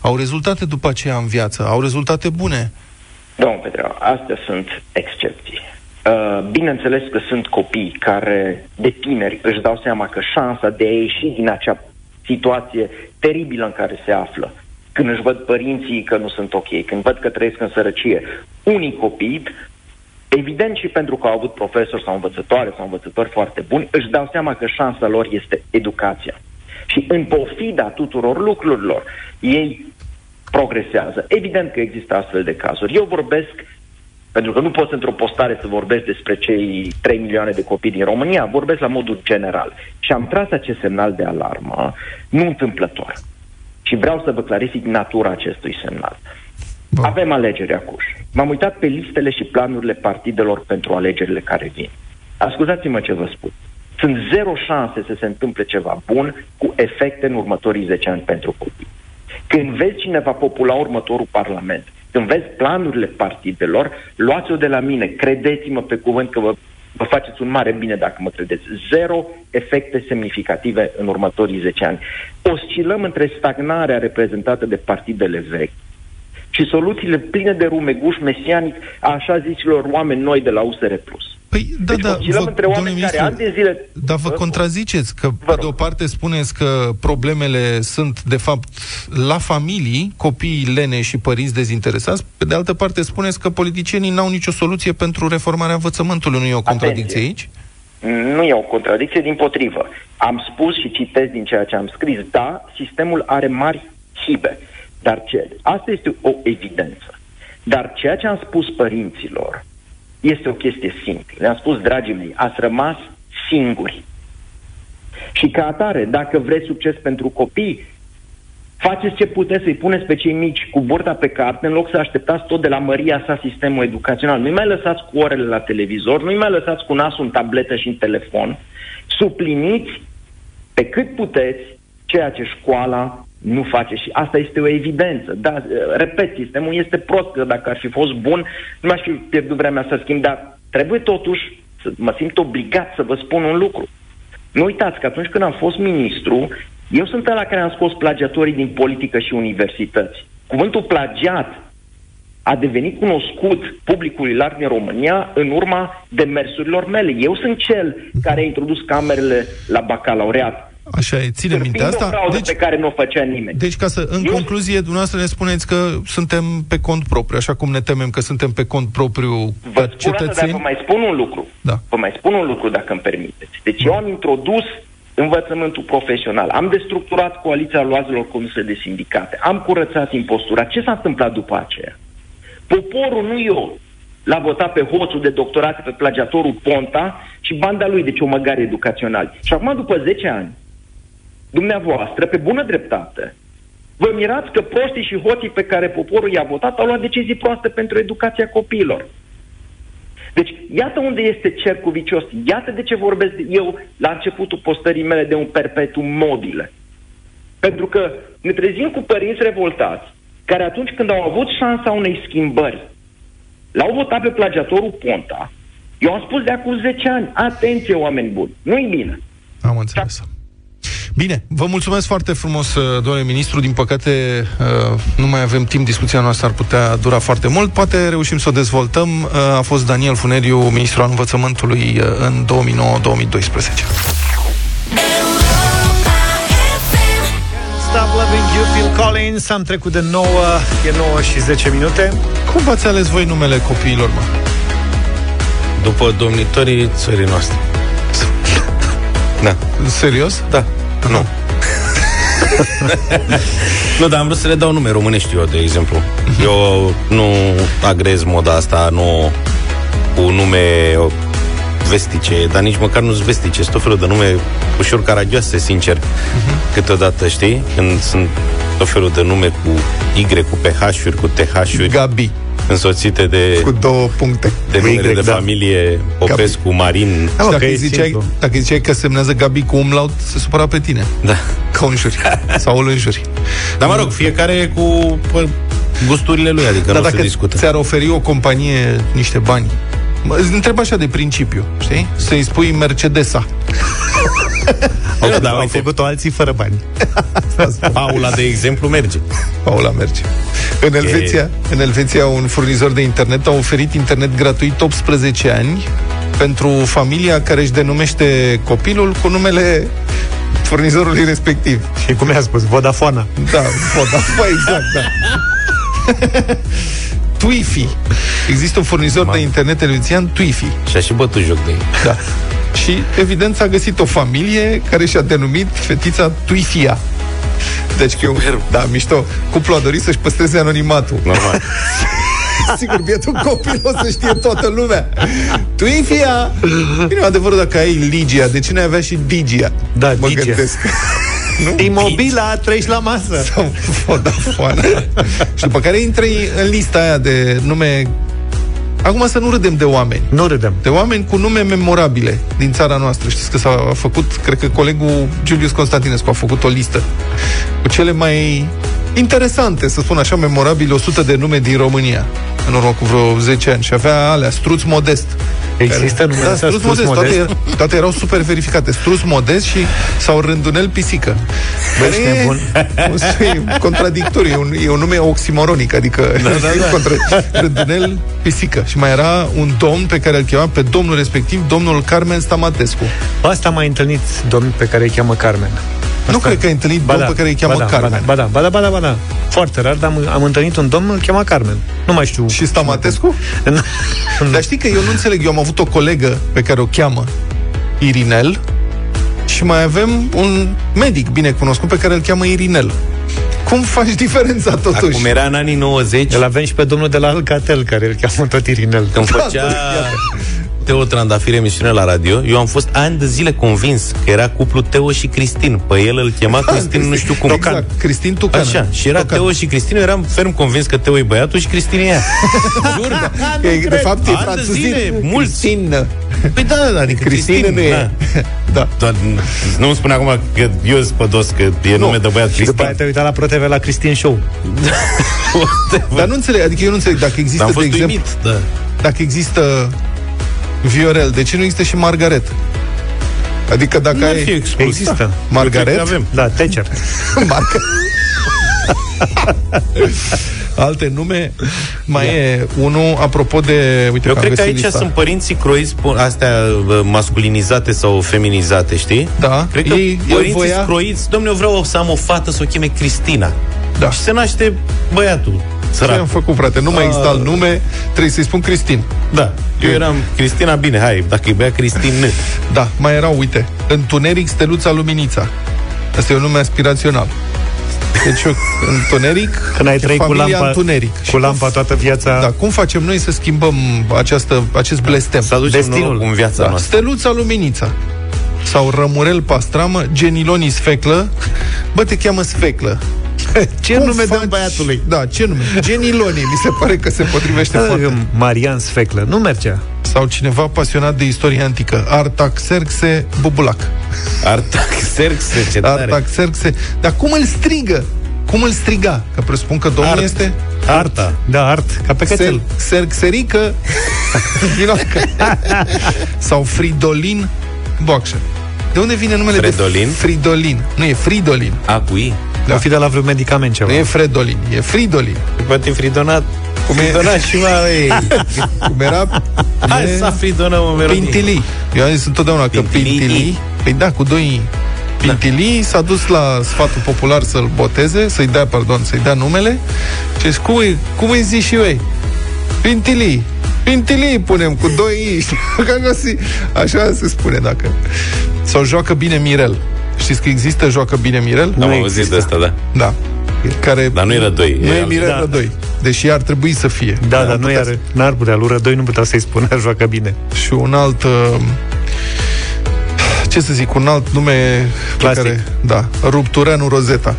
Au rezultate după aceea în viață, au rezultate bune. Domnul Petreau, astea sunt excepții. Bineînțeles că sunt copii care de tineri își dau seama că șansa de a ieși din acea situație teribilă în care se află, când își văd părinții că nu sunt ok, când văd că trăiesc în sărăcie, unii copii, evident și pentru că au avut profesori sau învățătoare sau învățători foarte buni, își dau seama că șansa lor este educația. Și în pofida tuturor lucrurilor, ei progresează. Evident că există astfel de cazuri. Eu vorbesc, pentru că nu pot într-o postare să vorbesc despre cei 3 milioane de copii din România, vorbesc la modul general. Și am tras acest semnal de alarmă, nu întâmplător. Și vreau să vă clarific natura acestui semnal. Bun. Avem alegeri acum. M-am uitat pe listele și planurile partidelor pentru alegerile care vin. Ascultați-mă ce vă spun. Sunt zero șanse să se întâmple ceva bun cu efecte în următorii 10 ani pentru copii. Când vezi cine va popula următorul parlament, când vezi planurile partidelor, luați-o de la mine. Credeți-mă pe cuvânt că vă faceți un mare bine dacă mă credeți. Zero efecte semnificative în următorii 10 ani. Oscilăm între stagnarea reprezentată de partidele vechi și soluțiile pline de rumeguș mesianic a așa zisilor oameni noi de la USR+. Păi, oscilăm între oameni care ani de zile... Dar vă contraziceți că, pe de o parte, spuneți că problemele sunt, de fapt, la familii, copiii lene și părinți dezinteresați, pe de altă parte spuneți că politicienii n-au nicio soluție pentru reformarea învățământului. Nu e o contradicție aici? Nu e o contradicție, dimpotrivă. Am spus și citesc din ceea ce am scris, da, sistemul are mari hibe, dar asta este o evidență. Dar ceea ce am spus părinților este o chestie simplă. Le-am spus, dragii mei, ați rămas singuri. Și ca atare, dacă vreți succes pentru copii, faceți ce puteți să-i puneți pe cei mici cu burta pe carte, în loc să așteptați tot de la măria sa sistemul educațional. Nu-i mai lăsați cu orele la televizor, nu-i mai lăsați cu nasul în tabletă și în telefon. Supliniți pe cât puteți ceea ce școala nu face și asta este o evidență. Da, repet, sistemul este prost, că dacă ar fi fost bun, nu aș fi pierdut vremea să schimb, dar trebuie totuși, mă simt obligat să vă spun un lucru. Nu uitați că atunci când am fost ministru, Eu sunt ăla care am scos plagiatorii din politică și universități. Cuvântul plagiat a devenit cunoscut publicului larg din România în urma demersurilor mele. Eu sunt cel care a introdus camerele la bacalaureat. Așa e, ține minte asta. Deci, pe care nu o făcea nimeni. Deci, ca să, în concluzie, dumneavoastră ne spuneți că suntem pe cont propriu, așa cum ne temem că suntem pe cont propriu vă cetățeni. Vă mai spun un lucru. Da. Vă mai spun un lucru, dacă îmi permiteți. Deci eu am introdus învățământul profesional, am destructurat coaliția loazelor condusă de sindicate, am curățat impostura. Ce s-a întâmplat după aceea? Poporul, nu eu, l-a votat pe hoțul de doctorate, pe plagiatorul Ponta și banda lui, deci o măgare educațională. Și acum, după 10 ani, dumneavoastră, pe bună dreptate, vă mirați că proștii și hoții pe care poporul i-a votat au luat decizii proaste pentru educația copiilor. Deci, iată unde este cercul vicios. Iată de ce vorbesc eu la începutul postării mele de un perpetuum mobile. Pentru că ne trezim cu părinți revoltați, care atunci când au avut șansa unei schimbări, l-au votat pe plagiatorul Ponta. Eu am spus de acum 10 ani, atenție, oameni buni, nu-i bine. Am înțeles. Bine, vă mulțumesc foarte frumos, domnule ministru. Din păcate, nu mai avem timp. Discuția noastră ar putea dura foarte mult. Poate reușim să o dezvoltăm. A fost Daniel Funeriu, ministru al învățământului în 2009-2012. Stop loving you, Phil Collins. Am trecut de 9, e 9 și 10 minute. Cum v-ați ales voi numele copiilor, mă? După domnitorii țării noastre. Da. Serios? Da. Nu. Nu, dar am vrut să le dau nume românești eu, de exemplu. Eu nu agrez moda asta, nu cu nume vestice, dar nici măcar nu-s vestice. Sunt tot felul de nume ușor caragioase, sincer. Câteodată, știi? Când sunt tot felul de nume cu Y, cu PH-uri, cu TH-uri. Gabi. Însoțite de... cu două puncte. De numele de familie, Popescu, Gabi. Marin... Da, dacă îi ziceai că semnează Gabi cu umlaut, se supăra pe tine. Da. Că o înjuri. Sau îl înjuri. Dar mă rog, fiecare cu gusturile lui, adică nu se discută. Ți-ar oferi o companie niște bani, îți întreb așa de principiu, știi? Să-i spui Mercedesa. Au făcut-o alții fără bani. Paula, de exemplu, merge. Paula merge. În Elveția, un furnizor de internet a oferit internet gratuit 18 ani pentru familia care își denumește copilul cu numele furnizorului respectiv. Și cum i-a spus? Vodafone. Da, Vodafone, exact, da. Twifi. Există un furnizor de internet elvețian, Twifi. Și a și bătut joc de ei. Da. Și, evident, s-a găsit o familie care și-a denumit fetița Twifia. Deci, da, mișto, cuplul a dorit să-și păstreze anonimatul. Normal. Sigur, bietul copil o să știe toată lumea. Twifia! Bine, adevărul, dacă ai Ligia, de ce n-ai avea și Digia? Da, mă Digia. Gândesc. Imobila, treci la masă. Sau Vodafone. Și după care intri în lista aia de nume... Acum să nu râdem de oameni. Nu râdem. De oameni cu nume memorabile din țara noastră. Știți că s-a făcut, cred că colegul Julius Constantinescu a făcut o listă cu cele mai interesante, să spun așa, memorabile 100 de nume din România, în urmă cu vreo 10 ani. Și avea alea, Struț Modest. Există numele astea, Struț Modest. Toate erau super verificate. Struț Modest și sau Rândunel Pisică. E contradictoriu, e un nume oximoronic, adică da. Rândunel Pisică. Și mai era un domn pe care îl chema pe domnul respectiv, domnul Carmen Stamatescu. Asta m-a întâlnit domn pe care îi cheamă Carmen. Asta... Nu cred că ai întâlnit domn pe care îi cheamă Carmen. Ba da. Foarte rar, dar am întâlnit un domn, îl cheamă Carmen. Nu mai știu. Și Stamatescu? Dar știi că eu nu înțeleg. Eu am avut o colegă pe care o cheamă Irinel și mai avem un medic binecunoscut pe care îl cheamă Irinel. Cum faci diferența totuși? Acum era în anii 90. Îl avem și pe domnul de la Alcatel, care îl cheamă tot Irinel. Când făcea... Teo Trandafir emisiune la radio, eu am fost ani de zile convins că era cuplu Teo și Cristin. Pe el îl chema Cristin, nu știu cum. Exact, Cristin Tucană. Așa, și era Tucană. Teo și Cristin, eu eram ferm convins că Teo e băiatul și Cristin e ea. Jur, de fapt e franțuzin. Mulțin. Păi da, adică Cristin, da. Da. Nu-mi spune acum că eu sunt pădos, că e nume de băiat Cristin. După aia te-ai uitat la Pro TV la Cristin Show. Dar nu înțeleg, adică eu nu înțeleg dacă există, de exemplu, dacă există Viorel, de ce nu există și Margaret? Adică dacă nu ai... Exclus, există. Da. Margaret? Avem. Da, Thatcher. Alte nume. Mai e unul, apropo de... Uite, eu cred că aici lista. Sunt părinții croiți, astea masculinizate sau feminizate, știi? Da. Cred că ei, părinții voia... croiți, dom'le, eu vreau să am o fată, să o cheme Cristina. Da. Și se naște băiatul. Ce am făcut, frate? Nu mai există alt nume, trebuie să-i spun Cristin. Da, eu eram Cristina, bine, hai, dacă îi bea Cristin. Da, mai erau, uite, Întuneric, Steluța, Luminița. Asta e un nume aspirațional. Deci eu, Întuneric, când ai trăit familia cu lampa, Întuneric. Cu lampa toată viața. Da, cum facem noi să schimbăm acest blestem? Să aducem destinul în viața noastră. Steluța, Luminița. Sau Rămurel, Pastramă, Geniloni, Sfeclă. Bă, te cheamă Sfeclă. Ce cum nume dăm băiatului? Da, ce nume? Geniloni, mi se pare că se potrivește foarte. Marian Sfeclă, nu mergea. Sau cineva pasionat de istorie antică, Artaxerxe Bubulac. Artaxerxe, ce tare. Artaxerxe, dar cum îl strigă? Cum îl striga? Că presupun că domnul art. Este... Arta. Da, art. Ca pe cățel. Serxerică. Sau Fridolin Boaxa. De unde vine numele Fridolin? De Fridolin? Nu e Fridolin. A, cu I? Da. O fi de la vreun medicament ceva. Nu e Fridolin, e Fridolin. Poate Fridonat. Cum Fridonat e... și mai... Cum era... Hai să fridonăm o melodie. Pintilii. Eu am zis întotdeauna Pintilii. Că Pintilii... Păi da, cu doi I. Pintilii da. S-a dus la sfatul popular să-l boteze, să-i dea numele. Și zic, cum îi zici și eu? Pintilii. Pintilii punem cu doi I. Așa se spune dacă... Sau Joacă bine Mirel. Știți că există Joacă bine Mirel? Am auzit de asta, da. Da. Care... Dar nu e Rădoi. Nu e Mirel Rădoi. Deși ar trebui să fie. Da, dar nu e. N-ar putea. Lui Rădoi nu putea să-i spună Joacă bine. Și un alt... ce să zic, un alt nume clasic. Care, da, Ruptureanu Rozeta.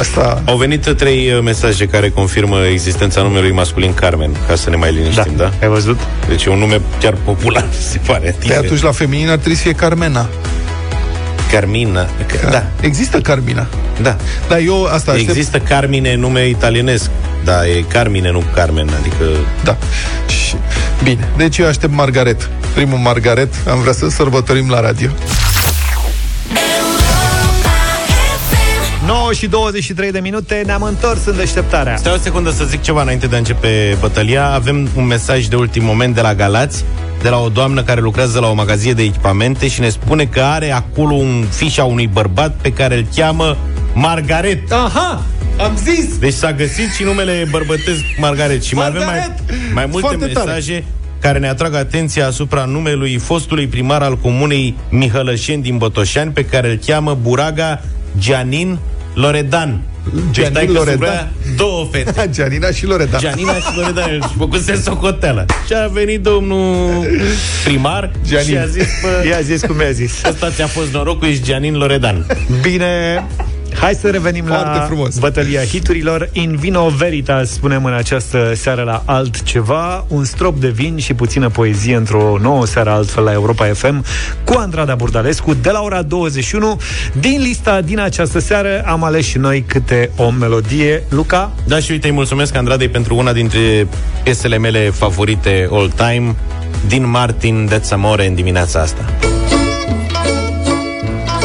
Asta... Au venit trei mesaje care confirmă existența numelui masculin Carmen, ca să ne mai liniștim, da? Ai văzut? Deci e un nume chiar popular, se pare. De atunci la feminin ar trebui să fie Carmena. Carmina. Da. Există Carmina. Da. Dar eu asta aștept... Există Carmine, nume italienesc. Da, e Carmine, nu Carmen, adică... Da. Și... Bine. Deci eu aștept Margaret. Primul Margaret. Am vrea să sărbătorim la radio. 9 și 23 de minute, ne-am întors în deșteptarea. Stai o secundă să zic ceva înainte de a începe bătălia. Avem un mesaj de ultim moment de la Galați, de la o doamnă care lucrează la o magazie de echipamente și ne spune că are acolo un fiș a unui bărbat pe care îl cheamă Margaret. Aha! Am zis! Deci s-a găsit și numele bărbătesc Margaret. Și Margaret! Mai avem mai multe foarte mesaje tare, care ne atrag atenția asupra numelui fostului primar al comunei Mihălășeni din Botoșani, pe care îl cheamă Buraga Gianin Loredan. Gianina Loredan. Două fete. Gianina și Loredan. Eu și făcuse socoteala. Și a venit domnul primar Gianin. Și a zis, i-a zis cum i-a zis. Asta ți-a fost norocul, ești Gianin Loredan. Bine. Hai să revenim foarte la frumos. Bătălia hiturilor. In vino veritas, spunem în această seară la altceva. Un strop de vin și puțină poezie într-o nouă seară altfel la Europa FM cu Andrada Burdalescu de la ora 21. Din lista din această seară am ales și noi câte o melodie. Luca? Da, și uite, îi mulțumesc Andradei pentru una dintre piesele mele favorite all time, din Martin, That's Amore, în dimineața asta.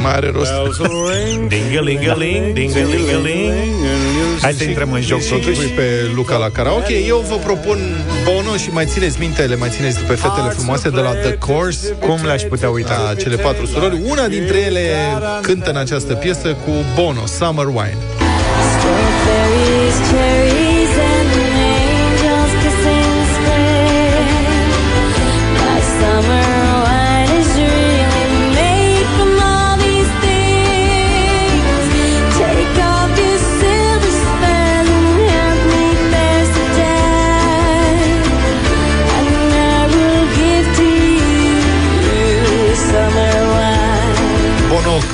Mai are rost. Ding-a-ling-a-ling, ding-a-ling-a-ling. Hai să intrăm în joc totuși pe Luca la karaoke. Eu vă propun Bono și mai țineți pe fetele frumoase de la The Corrs. Cum le-aș putea uita? A, cele patru surori. Una dintre ele cântă în această piesă cu Bono, Summer Wine.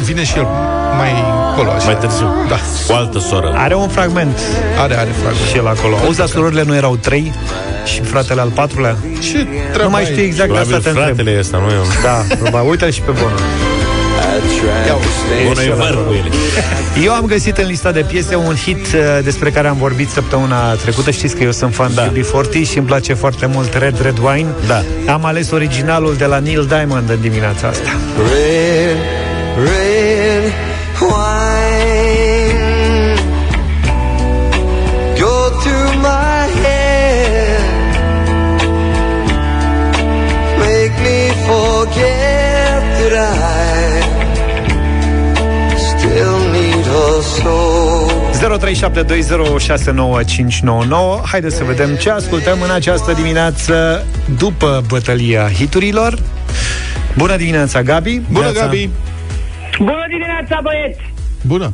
Vine și el mai acolo așa. Mai târziu, da. O altă soră. Are un fragment. Are fragment. Și el acolo. Auzi, surorile nu erau trei? și fratele al patrulea. Ce nu mai știu exact, asta te întreb. Fratele ăsta, nu eu. Da, uite-l și pe Bono. Eu am găsit în lista de piese un hit despre care am vorbit săptămâna trecută. Știți că eu sunt fan de B40 și îmi place foarte mult Red Red Wine. Da. Am ales originalul de la Neil Diamond în dimineața asta. Red, red wine, go to my head, make me forget that I 0372069599. Haideți să vedem ce ascultăm în această dimineață după bătălia hiturilor. Bună dimineața, Gabi. Bună, Gabi. Bună dimineața, băieți. Bună.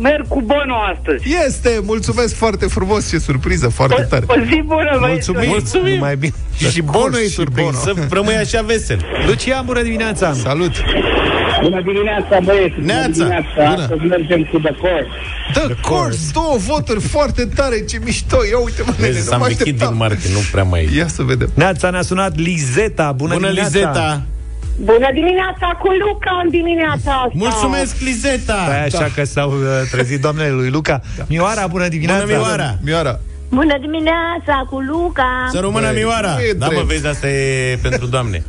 Merg cu Bono astăzi. Este, mulțumesc foarte frumos, ce surpriză, foarte tare. O zi bună, băieți. Mulțumim. Mai bine. Și Bono e surprins, să rămâi așa vesel. Lucian, bună dimineața. Salut. Bună dimineața, băieți! Neața! Bună dimineața! Astăzi mergem cu The Corrs. The Corrs, două voturi foarte tare, ce mișto! Ia uite-mă, nu mă așteptam. Din Martin, nu prea mai... Ia să vedem. Neața, ne-a sunat Lizeta. Bună, bună dimineața! Lizeta. Bună dimineața cu Luca în dimineața asta! Mulțumesc, Lizeta! Stai așa că s-au trezit doamnele lui Luca. Da. Mioara, bună dimineața! Bună, Mioara! Mioara! Bună dimineața cu Luca! Să rămână, Mioara! Da, mă, vezi, asta e pentru doamne.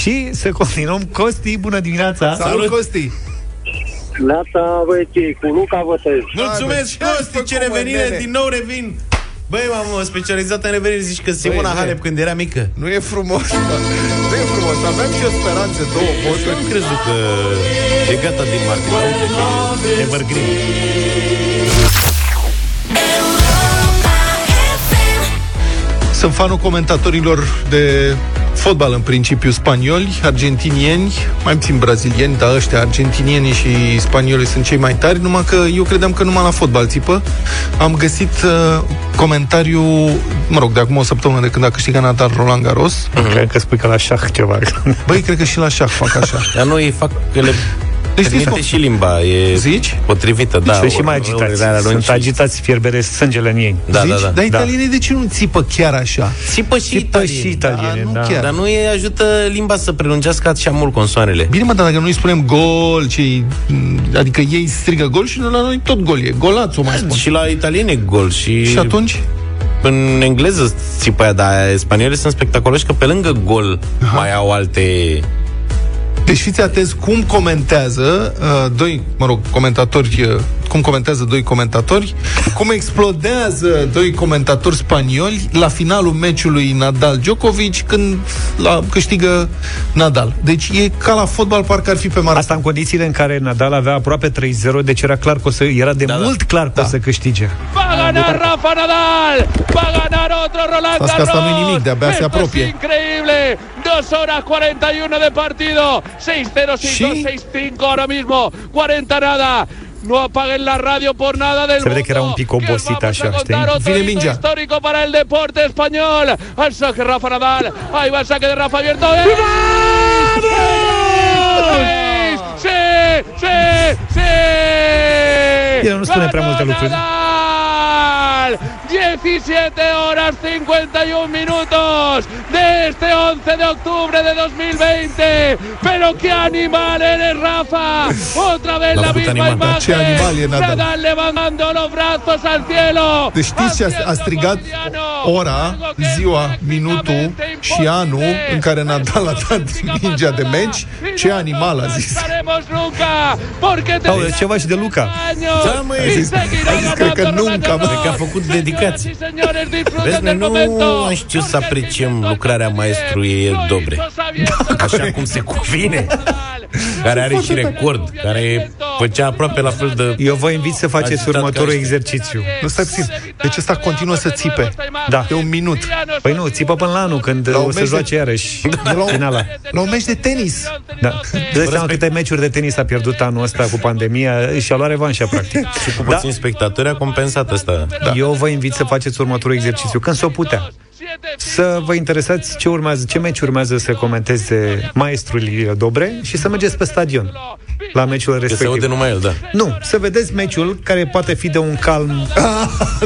Și să continuăm. Costi, bună dimineața. Salut, Costi. Neața, băieții, cu Luca votez. Mulțumesc, Costi, ce revenire, din nou revin. Băi, m-am specializat în revenire, zici că Simona Halep când era mică. Nu e frumos, nu e frumos. Aveam și o speranță, două voturi. Am crezut că e gata din Martin. Evergreen. Sunt fanul comentatorilor de fotbal, în principiu spanioli, argentinieni, mai puțin brazilieni, dar ăștia, argentinieni și spanioli, sunt cei mai tari, numai că eu credeam că numai la fotbal țipă. Am găsit comentariu, mă rog, de acum o săptămână de când a câștigat Nadal Roland Garros. Cred că spui că la șah ceva. Băi, cred că și la șah fac așa. Dar nu, ei fac că le... Deci și limba e zici? Potrivită, da. Sunt și mai agitați. Sunt agitați, fierbere sângele în ei. Da, zici? Da, da. Dar italienii de ce nu țipă chiar așa? Țipă și italienii, da, da. Dar nu e ajută limba să prelungească așa mult consoanele. Bine, mă, dar dacă noi spunem gol, adică ei strigă gol și la noi tot gol e. Golaț, o mai spun. Și la italieni e gol. Și atunci? În engleză țipă aia, dar spaniolii sunt spectaculoși că pe lângă gol mai au alte... Deci fiți atenți cum comentează doi comentatori, cum explodează doi comentatori spanioli la finalul meciului Nadal-Djokovic, când câștigă Nadal. Deci e ca la fotbal, parcă ar fi pe mare. Asta în condițiile în care Nadal avea aproape 3-0, deci era clar că o să câștige. Va ganar Rafa Nadal! Va ganar otro Roland Garros! Asta nu e nimic, de-abia se apropie. Increíble! 2 horas 41 de partido! 6-0, 6-2, 6-5 ahora mismo, 40 nada. No apaguen la radio por nada del mundo. Se ve que era un pico bosita, ¿sí? Histórico para el deporte español. Al saque Rafa Nadal. Ahí va el saque de Rafa abierto. ¡Sí! ¡Sí! ¡Sí! No suena prea multe lucruri. 17 horas 51 minutos de este 11 de octubre de 2020. Pero qué animal eres, Rafa. Otra vez la misma imagen. Nadal levantando los brazos al cielo. Deci știți ce a strigat? Ora, ziua, minutul și anul în care Nadal a dat mingea de meci. Ce animal a zis. Aude, ceva și de Luca. Da, măi, a zis că nunca, mă. Că a făcut dedicați. Vezi, noi nu am știut să apreciem lucrarea maestrului Ilie Dobre. Așa cum se cuvine. Care are și record, care făcea aproape la fel de... Eu vă invit să faceți următorul exercițiu. Nu, stai puțin. Deci ăsta continuă să țipe. Da. De un minut. Păi nu, țipă până la anul, când o să joace iarăși finala. La un meci de tenis. Da. Dă-ți seama câte meciuri de tenis a pierdut anul ăsta cu pandemia și a luat revanșa, practic. Și cu puțini spectatori a compensat ăsta. Eu vă invit să faceți următorul exercițiu, când s-o putea. să vă interesați ce meci urmează să comenteze maestrul Ilie Dobre și să mergeți pe stadion la meciul respectiv. Că se aude numai el, da. Nu, să vedeți meciul care poate fi de un calm.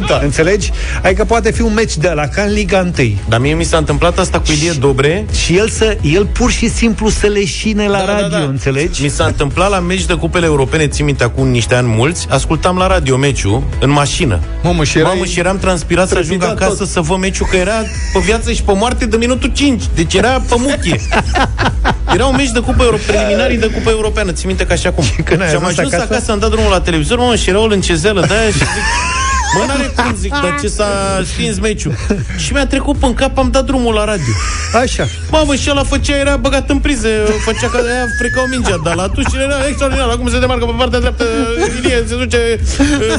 Da. Înțelegi? Adică poate fi un meci de ăla, ca în Liga 1. Dar mie mi s-a întâmplat asta cu Ilie Dobre. Și el pur și simplu să leșine la radio, înțelegi? Mi s-a întâmplat la meci de cupele europene, țin minte acum niște ani mulți, ascultam la radio meciul în mașină. Mamă, și eram transpirat să ajung acasă să văd meciul, că era pe viață și pe moarte de minutul 5. Deci era pe muchie. Era un meci de cupă preliminarii de cupă europeană, țin minte ca și acum. Și am ajuns acasă, am dat drumul la televizor, mamă, și era o lâncezeală de aia și zic, mă, n-are cum, zic, dar ce s-a stins meciul. Și mi-a trecut până cap, am dat drumul la radio. Așa. Mamă, și ăla făcea, era băgat în prize, făcea că aia frecau mingea, dar la tușile era extraordinar. Acum se demarcă pe partea dreaptă, Ilie se duce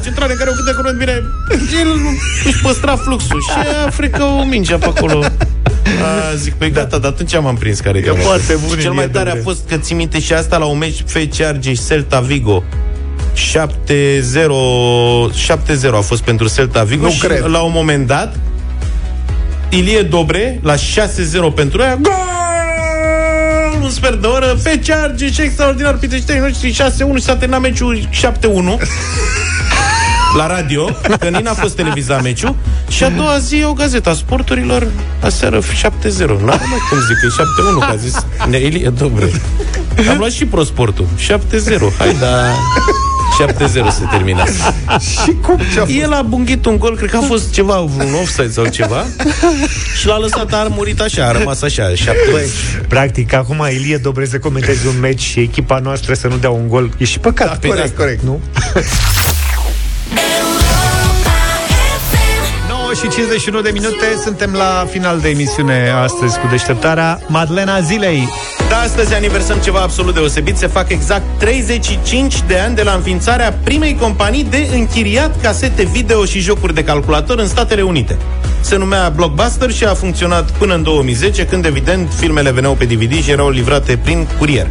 centrale în care o câte curând bine. El își păstra fluxul și aia frecau mingea pe acolo. Zic, păi gata, dar atunci am prins care e foarte bun. Cel mai tare a fost că ții minte și asta la un meci FC Argeș Celta Vigo. 7-0 a fost pentru Celta Vigo. Și cred, la un moment dat Ilie Dobre la 6-0 pentru ea, gol! Un sfert de oră pe Argeș, extraordinar, piteștei noștri 6-1 și s-a terminat meciul 7-1 la radio, că n-a fost televizat meciul. Și a doua zi o gazetă a sporturilor, aseară 7-0. N-am mai cum zic, e 7-1, că a zis Ilie Dobre. Am luat și ProSportul 7-0, hai da. 7-0 se termina. Și cum ce-a fost? El a bunghit un gol, cred că a fost ceva, un offside sau ceva, și l-a lăsat, a murit așa, a rămas așa. Practic, acum Ilie Dobre să comenteze un meci și echipa noastră să nu dea un gol. E și păcat. Da, corect, nu? 9:51 de minute, suntem la final de emisiune astăzi cu Deșteptarea, Madlena Zilei. Da, astăzi aniversăm ceva absolut deosebit. Se fac exact 35 de ani de la înființarea primei companii de închiriat casete video și jocuri de calculator în Statele Unite. Se numea Blockbuster și a funcționat până în 2010, când evident filmele veneau pe DVD și erau livrate prin curier.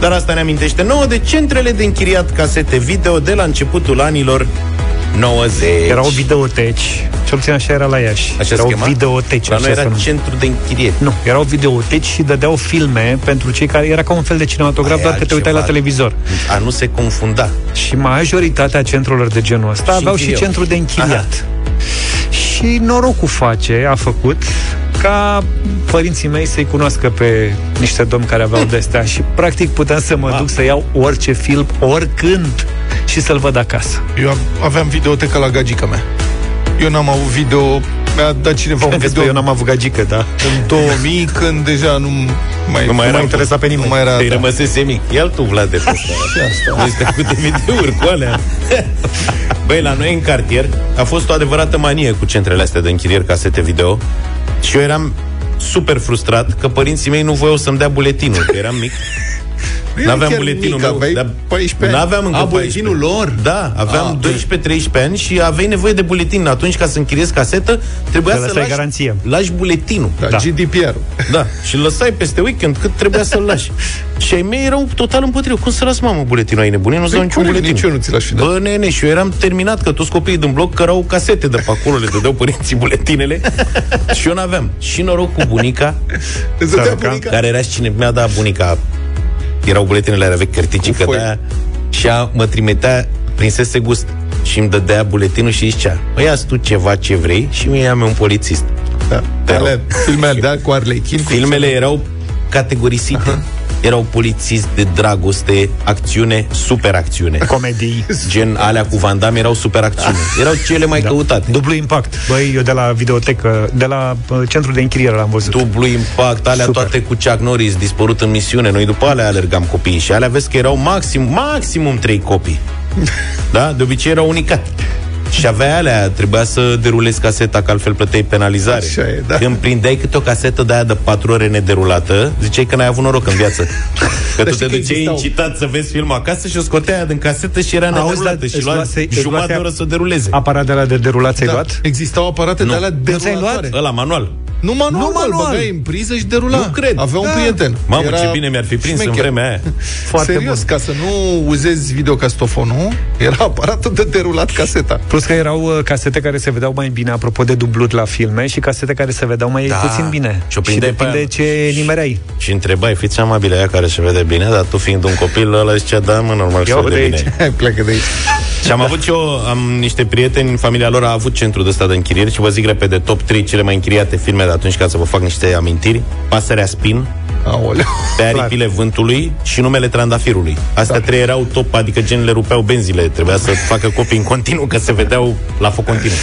Dar asta ne amintește nouă de centrele de închiriat casete video de la începutul anilor 90. Erau videoteci, cel puțin așa era la Iași. Așa erau videoteci. Dar nu era centru de închiriere. Nu, erau videoteci și dădeau filme pentru cei care... Era ca un fel de cinematograf, doar că te uitai la televizor. A nu se confunda. Și majoritatea centrelor de genul ăsta și aveau și centru de închiriat. Aha. Și norocul a făcut ca părinții mei să-i cunoască pe niște domni care aveau de-astea și practic puteam să mă duc să iau orice film, oricând, și să-l văd acasă. Eu aveam videoteca la gagica mea. Eu n-am avut video... Mi-a dat cineva un video. Eu n-am avut gagică, da. În 2000, când deja nu mai interesa pe nimeni. Îi rămăsese mic. Ia-l tu, Vlad, de fost. Este cu de videouri cu alea. Băi, la noi în cartier a fost o adevărată manie cu centrele astea de închirier casete video. Și eu eram super frustrat că părinții mei nu voiau să-mi dea buletinul, că eram mic. N-aveam buletinul meu, aveai 14 ani. N-aveam încă buletinul lor. Da, aveam 12-13 ani și aveai nevoie de buletin. Atunci, ca să închiriezi casetă, trebuia să lași garanție. Lași buletinul, da. GDPR-ul. Da, și lăsai peste weekend cât trebuia să-l lași. Și ai mei erau total împotrivă. Cum să las, mamă, buletinul? Ai nebunit, nu-ți dau niciun buletin. Nici eu nu ți l-aș fi dat. Bă, nene, și eu eram terminat, că toți copiii din bloc cărau casete de pe acolo, le dădeau părinții buletinele. Și eu n-aveam. Și noroc cu bunica, care era și cine mi-a dat bunica. Erau buletinele alea vechi, cărticică de-aia. Și mă trimitea, prinsese gust, și îmi dădea buletinul și zicea, măi, ia-ți tu ceva ce vrei. Și mie am un polițist, da. Filmele de-aia cu Arlechin. Filmele erau categorisite. Erau polițist, de dragoste, acțiune, superacțiune. Comedii. Gen alea cu Van Damme erau superacțiune. Erau cele mai căutate. Dublu impact. Băi, eu de la videotecă, de la centru de închiriere l-am văzut. Dublu impact, alea toate cu Chuck Norris, dispărut în misiune. Noi după alea alergam copiii și alea vezi că erau maximum 3 copii. Da? De obicei erau unicat. Și avea alea, trebuia să derulezi caseta, că altfel plăteai penalizare. Așa e, da. Când prindeai câte o casetă de aia de 4 ore nederulată, ziceai că n-ai avut noroc în viață. Că tu te duceai incitat să vezi filmul acasă și o scoteai aia din casetă și era nederulată și lua jumătate de oră să o deruleze. Aparatele alea de derulat ți-ai luat? Existau aparate de alea derulatoare. Ăla manual. Nu manual, băgai în priză și derula. Nu cred. Avea un prieten. Mamă, era... ce bine mi-ar fi prins șmecher în vremea aia. Foarte serios, bun. Ca să nu uzezi videocasetofonul, era aparatul de derulat caseta. Plus că erau casete care se vedeau mai bine, apropo de dublut la filme, și casete care se vedeau mai puțin bine. Și depinde ce nimereai. Și întrebai, fiți amabile, aia care se vede bine, dar tu fiind un copil, ăla zicea, da, mă, normal să vede bine. Pleacă de aici. Și am avut am niște prieteni, familia lor a avut centrul ăsta de închirieri și vă zic repede top 3 cele mai închiriate filme de atunci, ca să vă fac niște amintiri. Pasărea Spin, aoleu, Pe aripile vântului și Numele trandafirului. Astea trei erau top, adică gen le rupeau benzile, trebuia să facă copii în continuu, că se vedeau la foc continuu.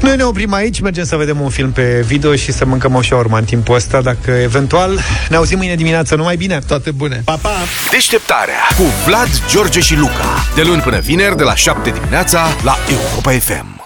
Noi ne oprim aici, mergem să vedem un film pe video și să mâncăm o șaurma în timpul ăsta, dacă eventual. Ne auzim mâine dimineață, numai bine. Toate bune. Pa, pa. Deșteptarea cu Vlad, George și Luca, de luni până vineri de la 7 dimineața la Europa FM.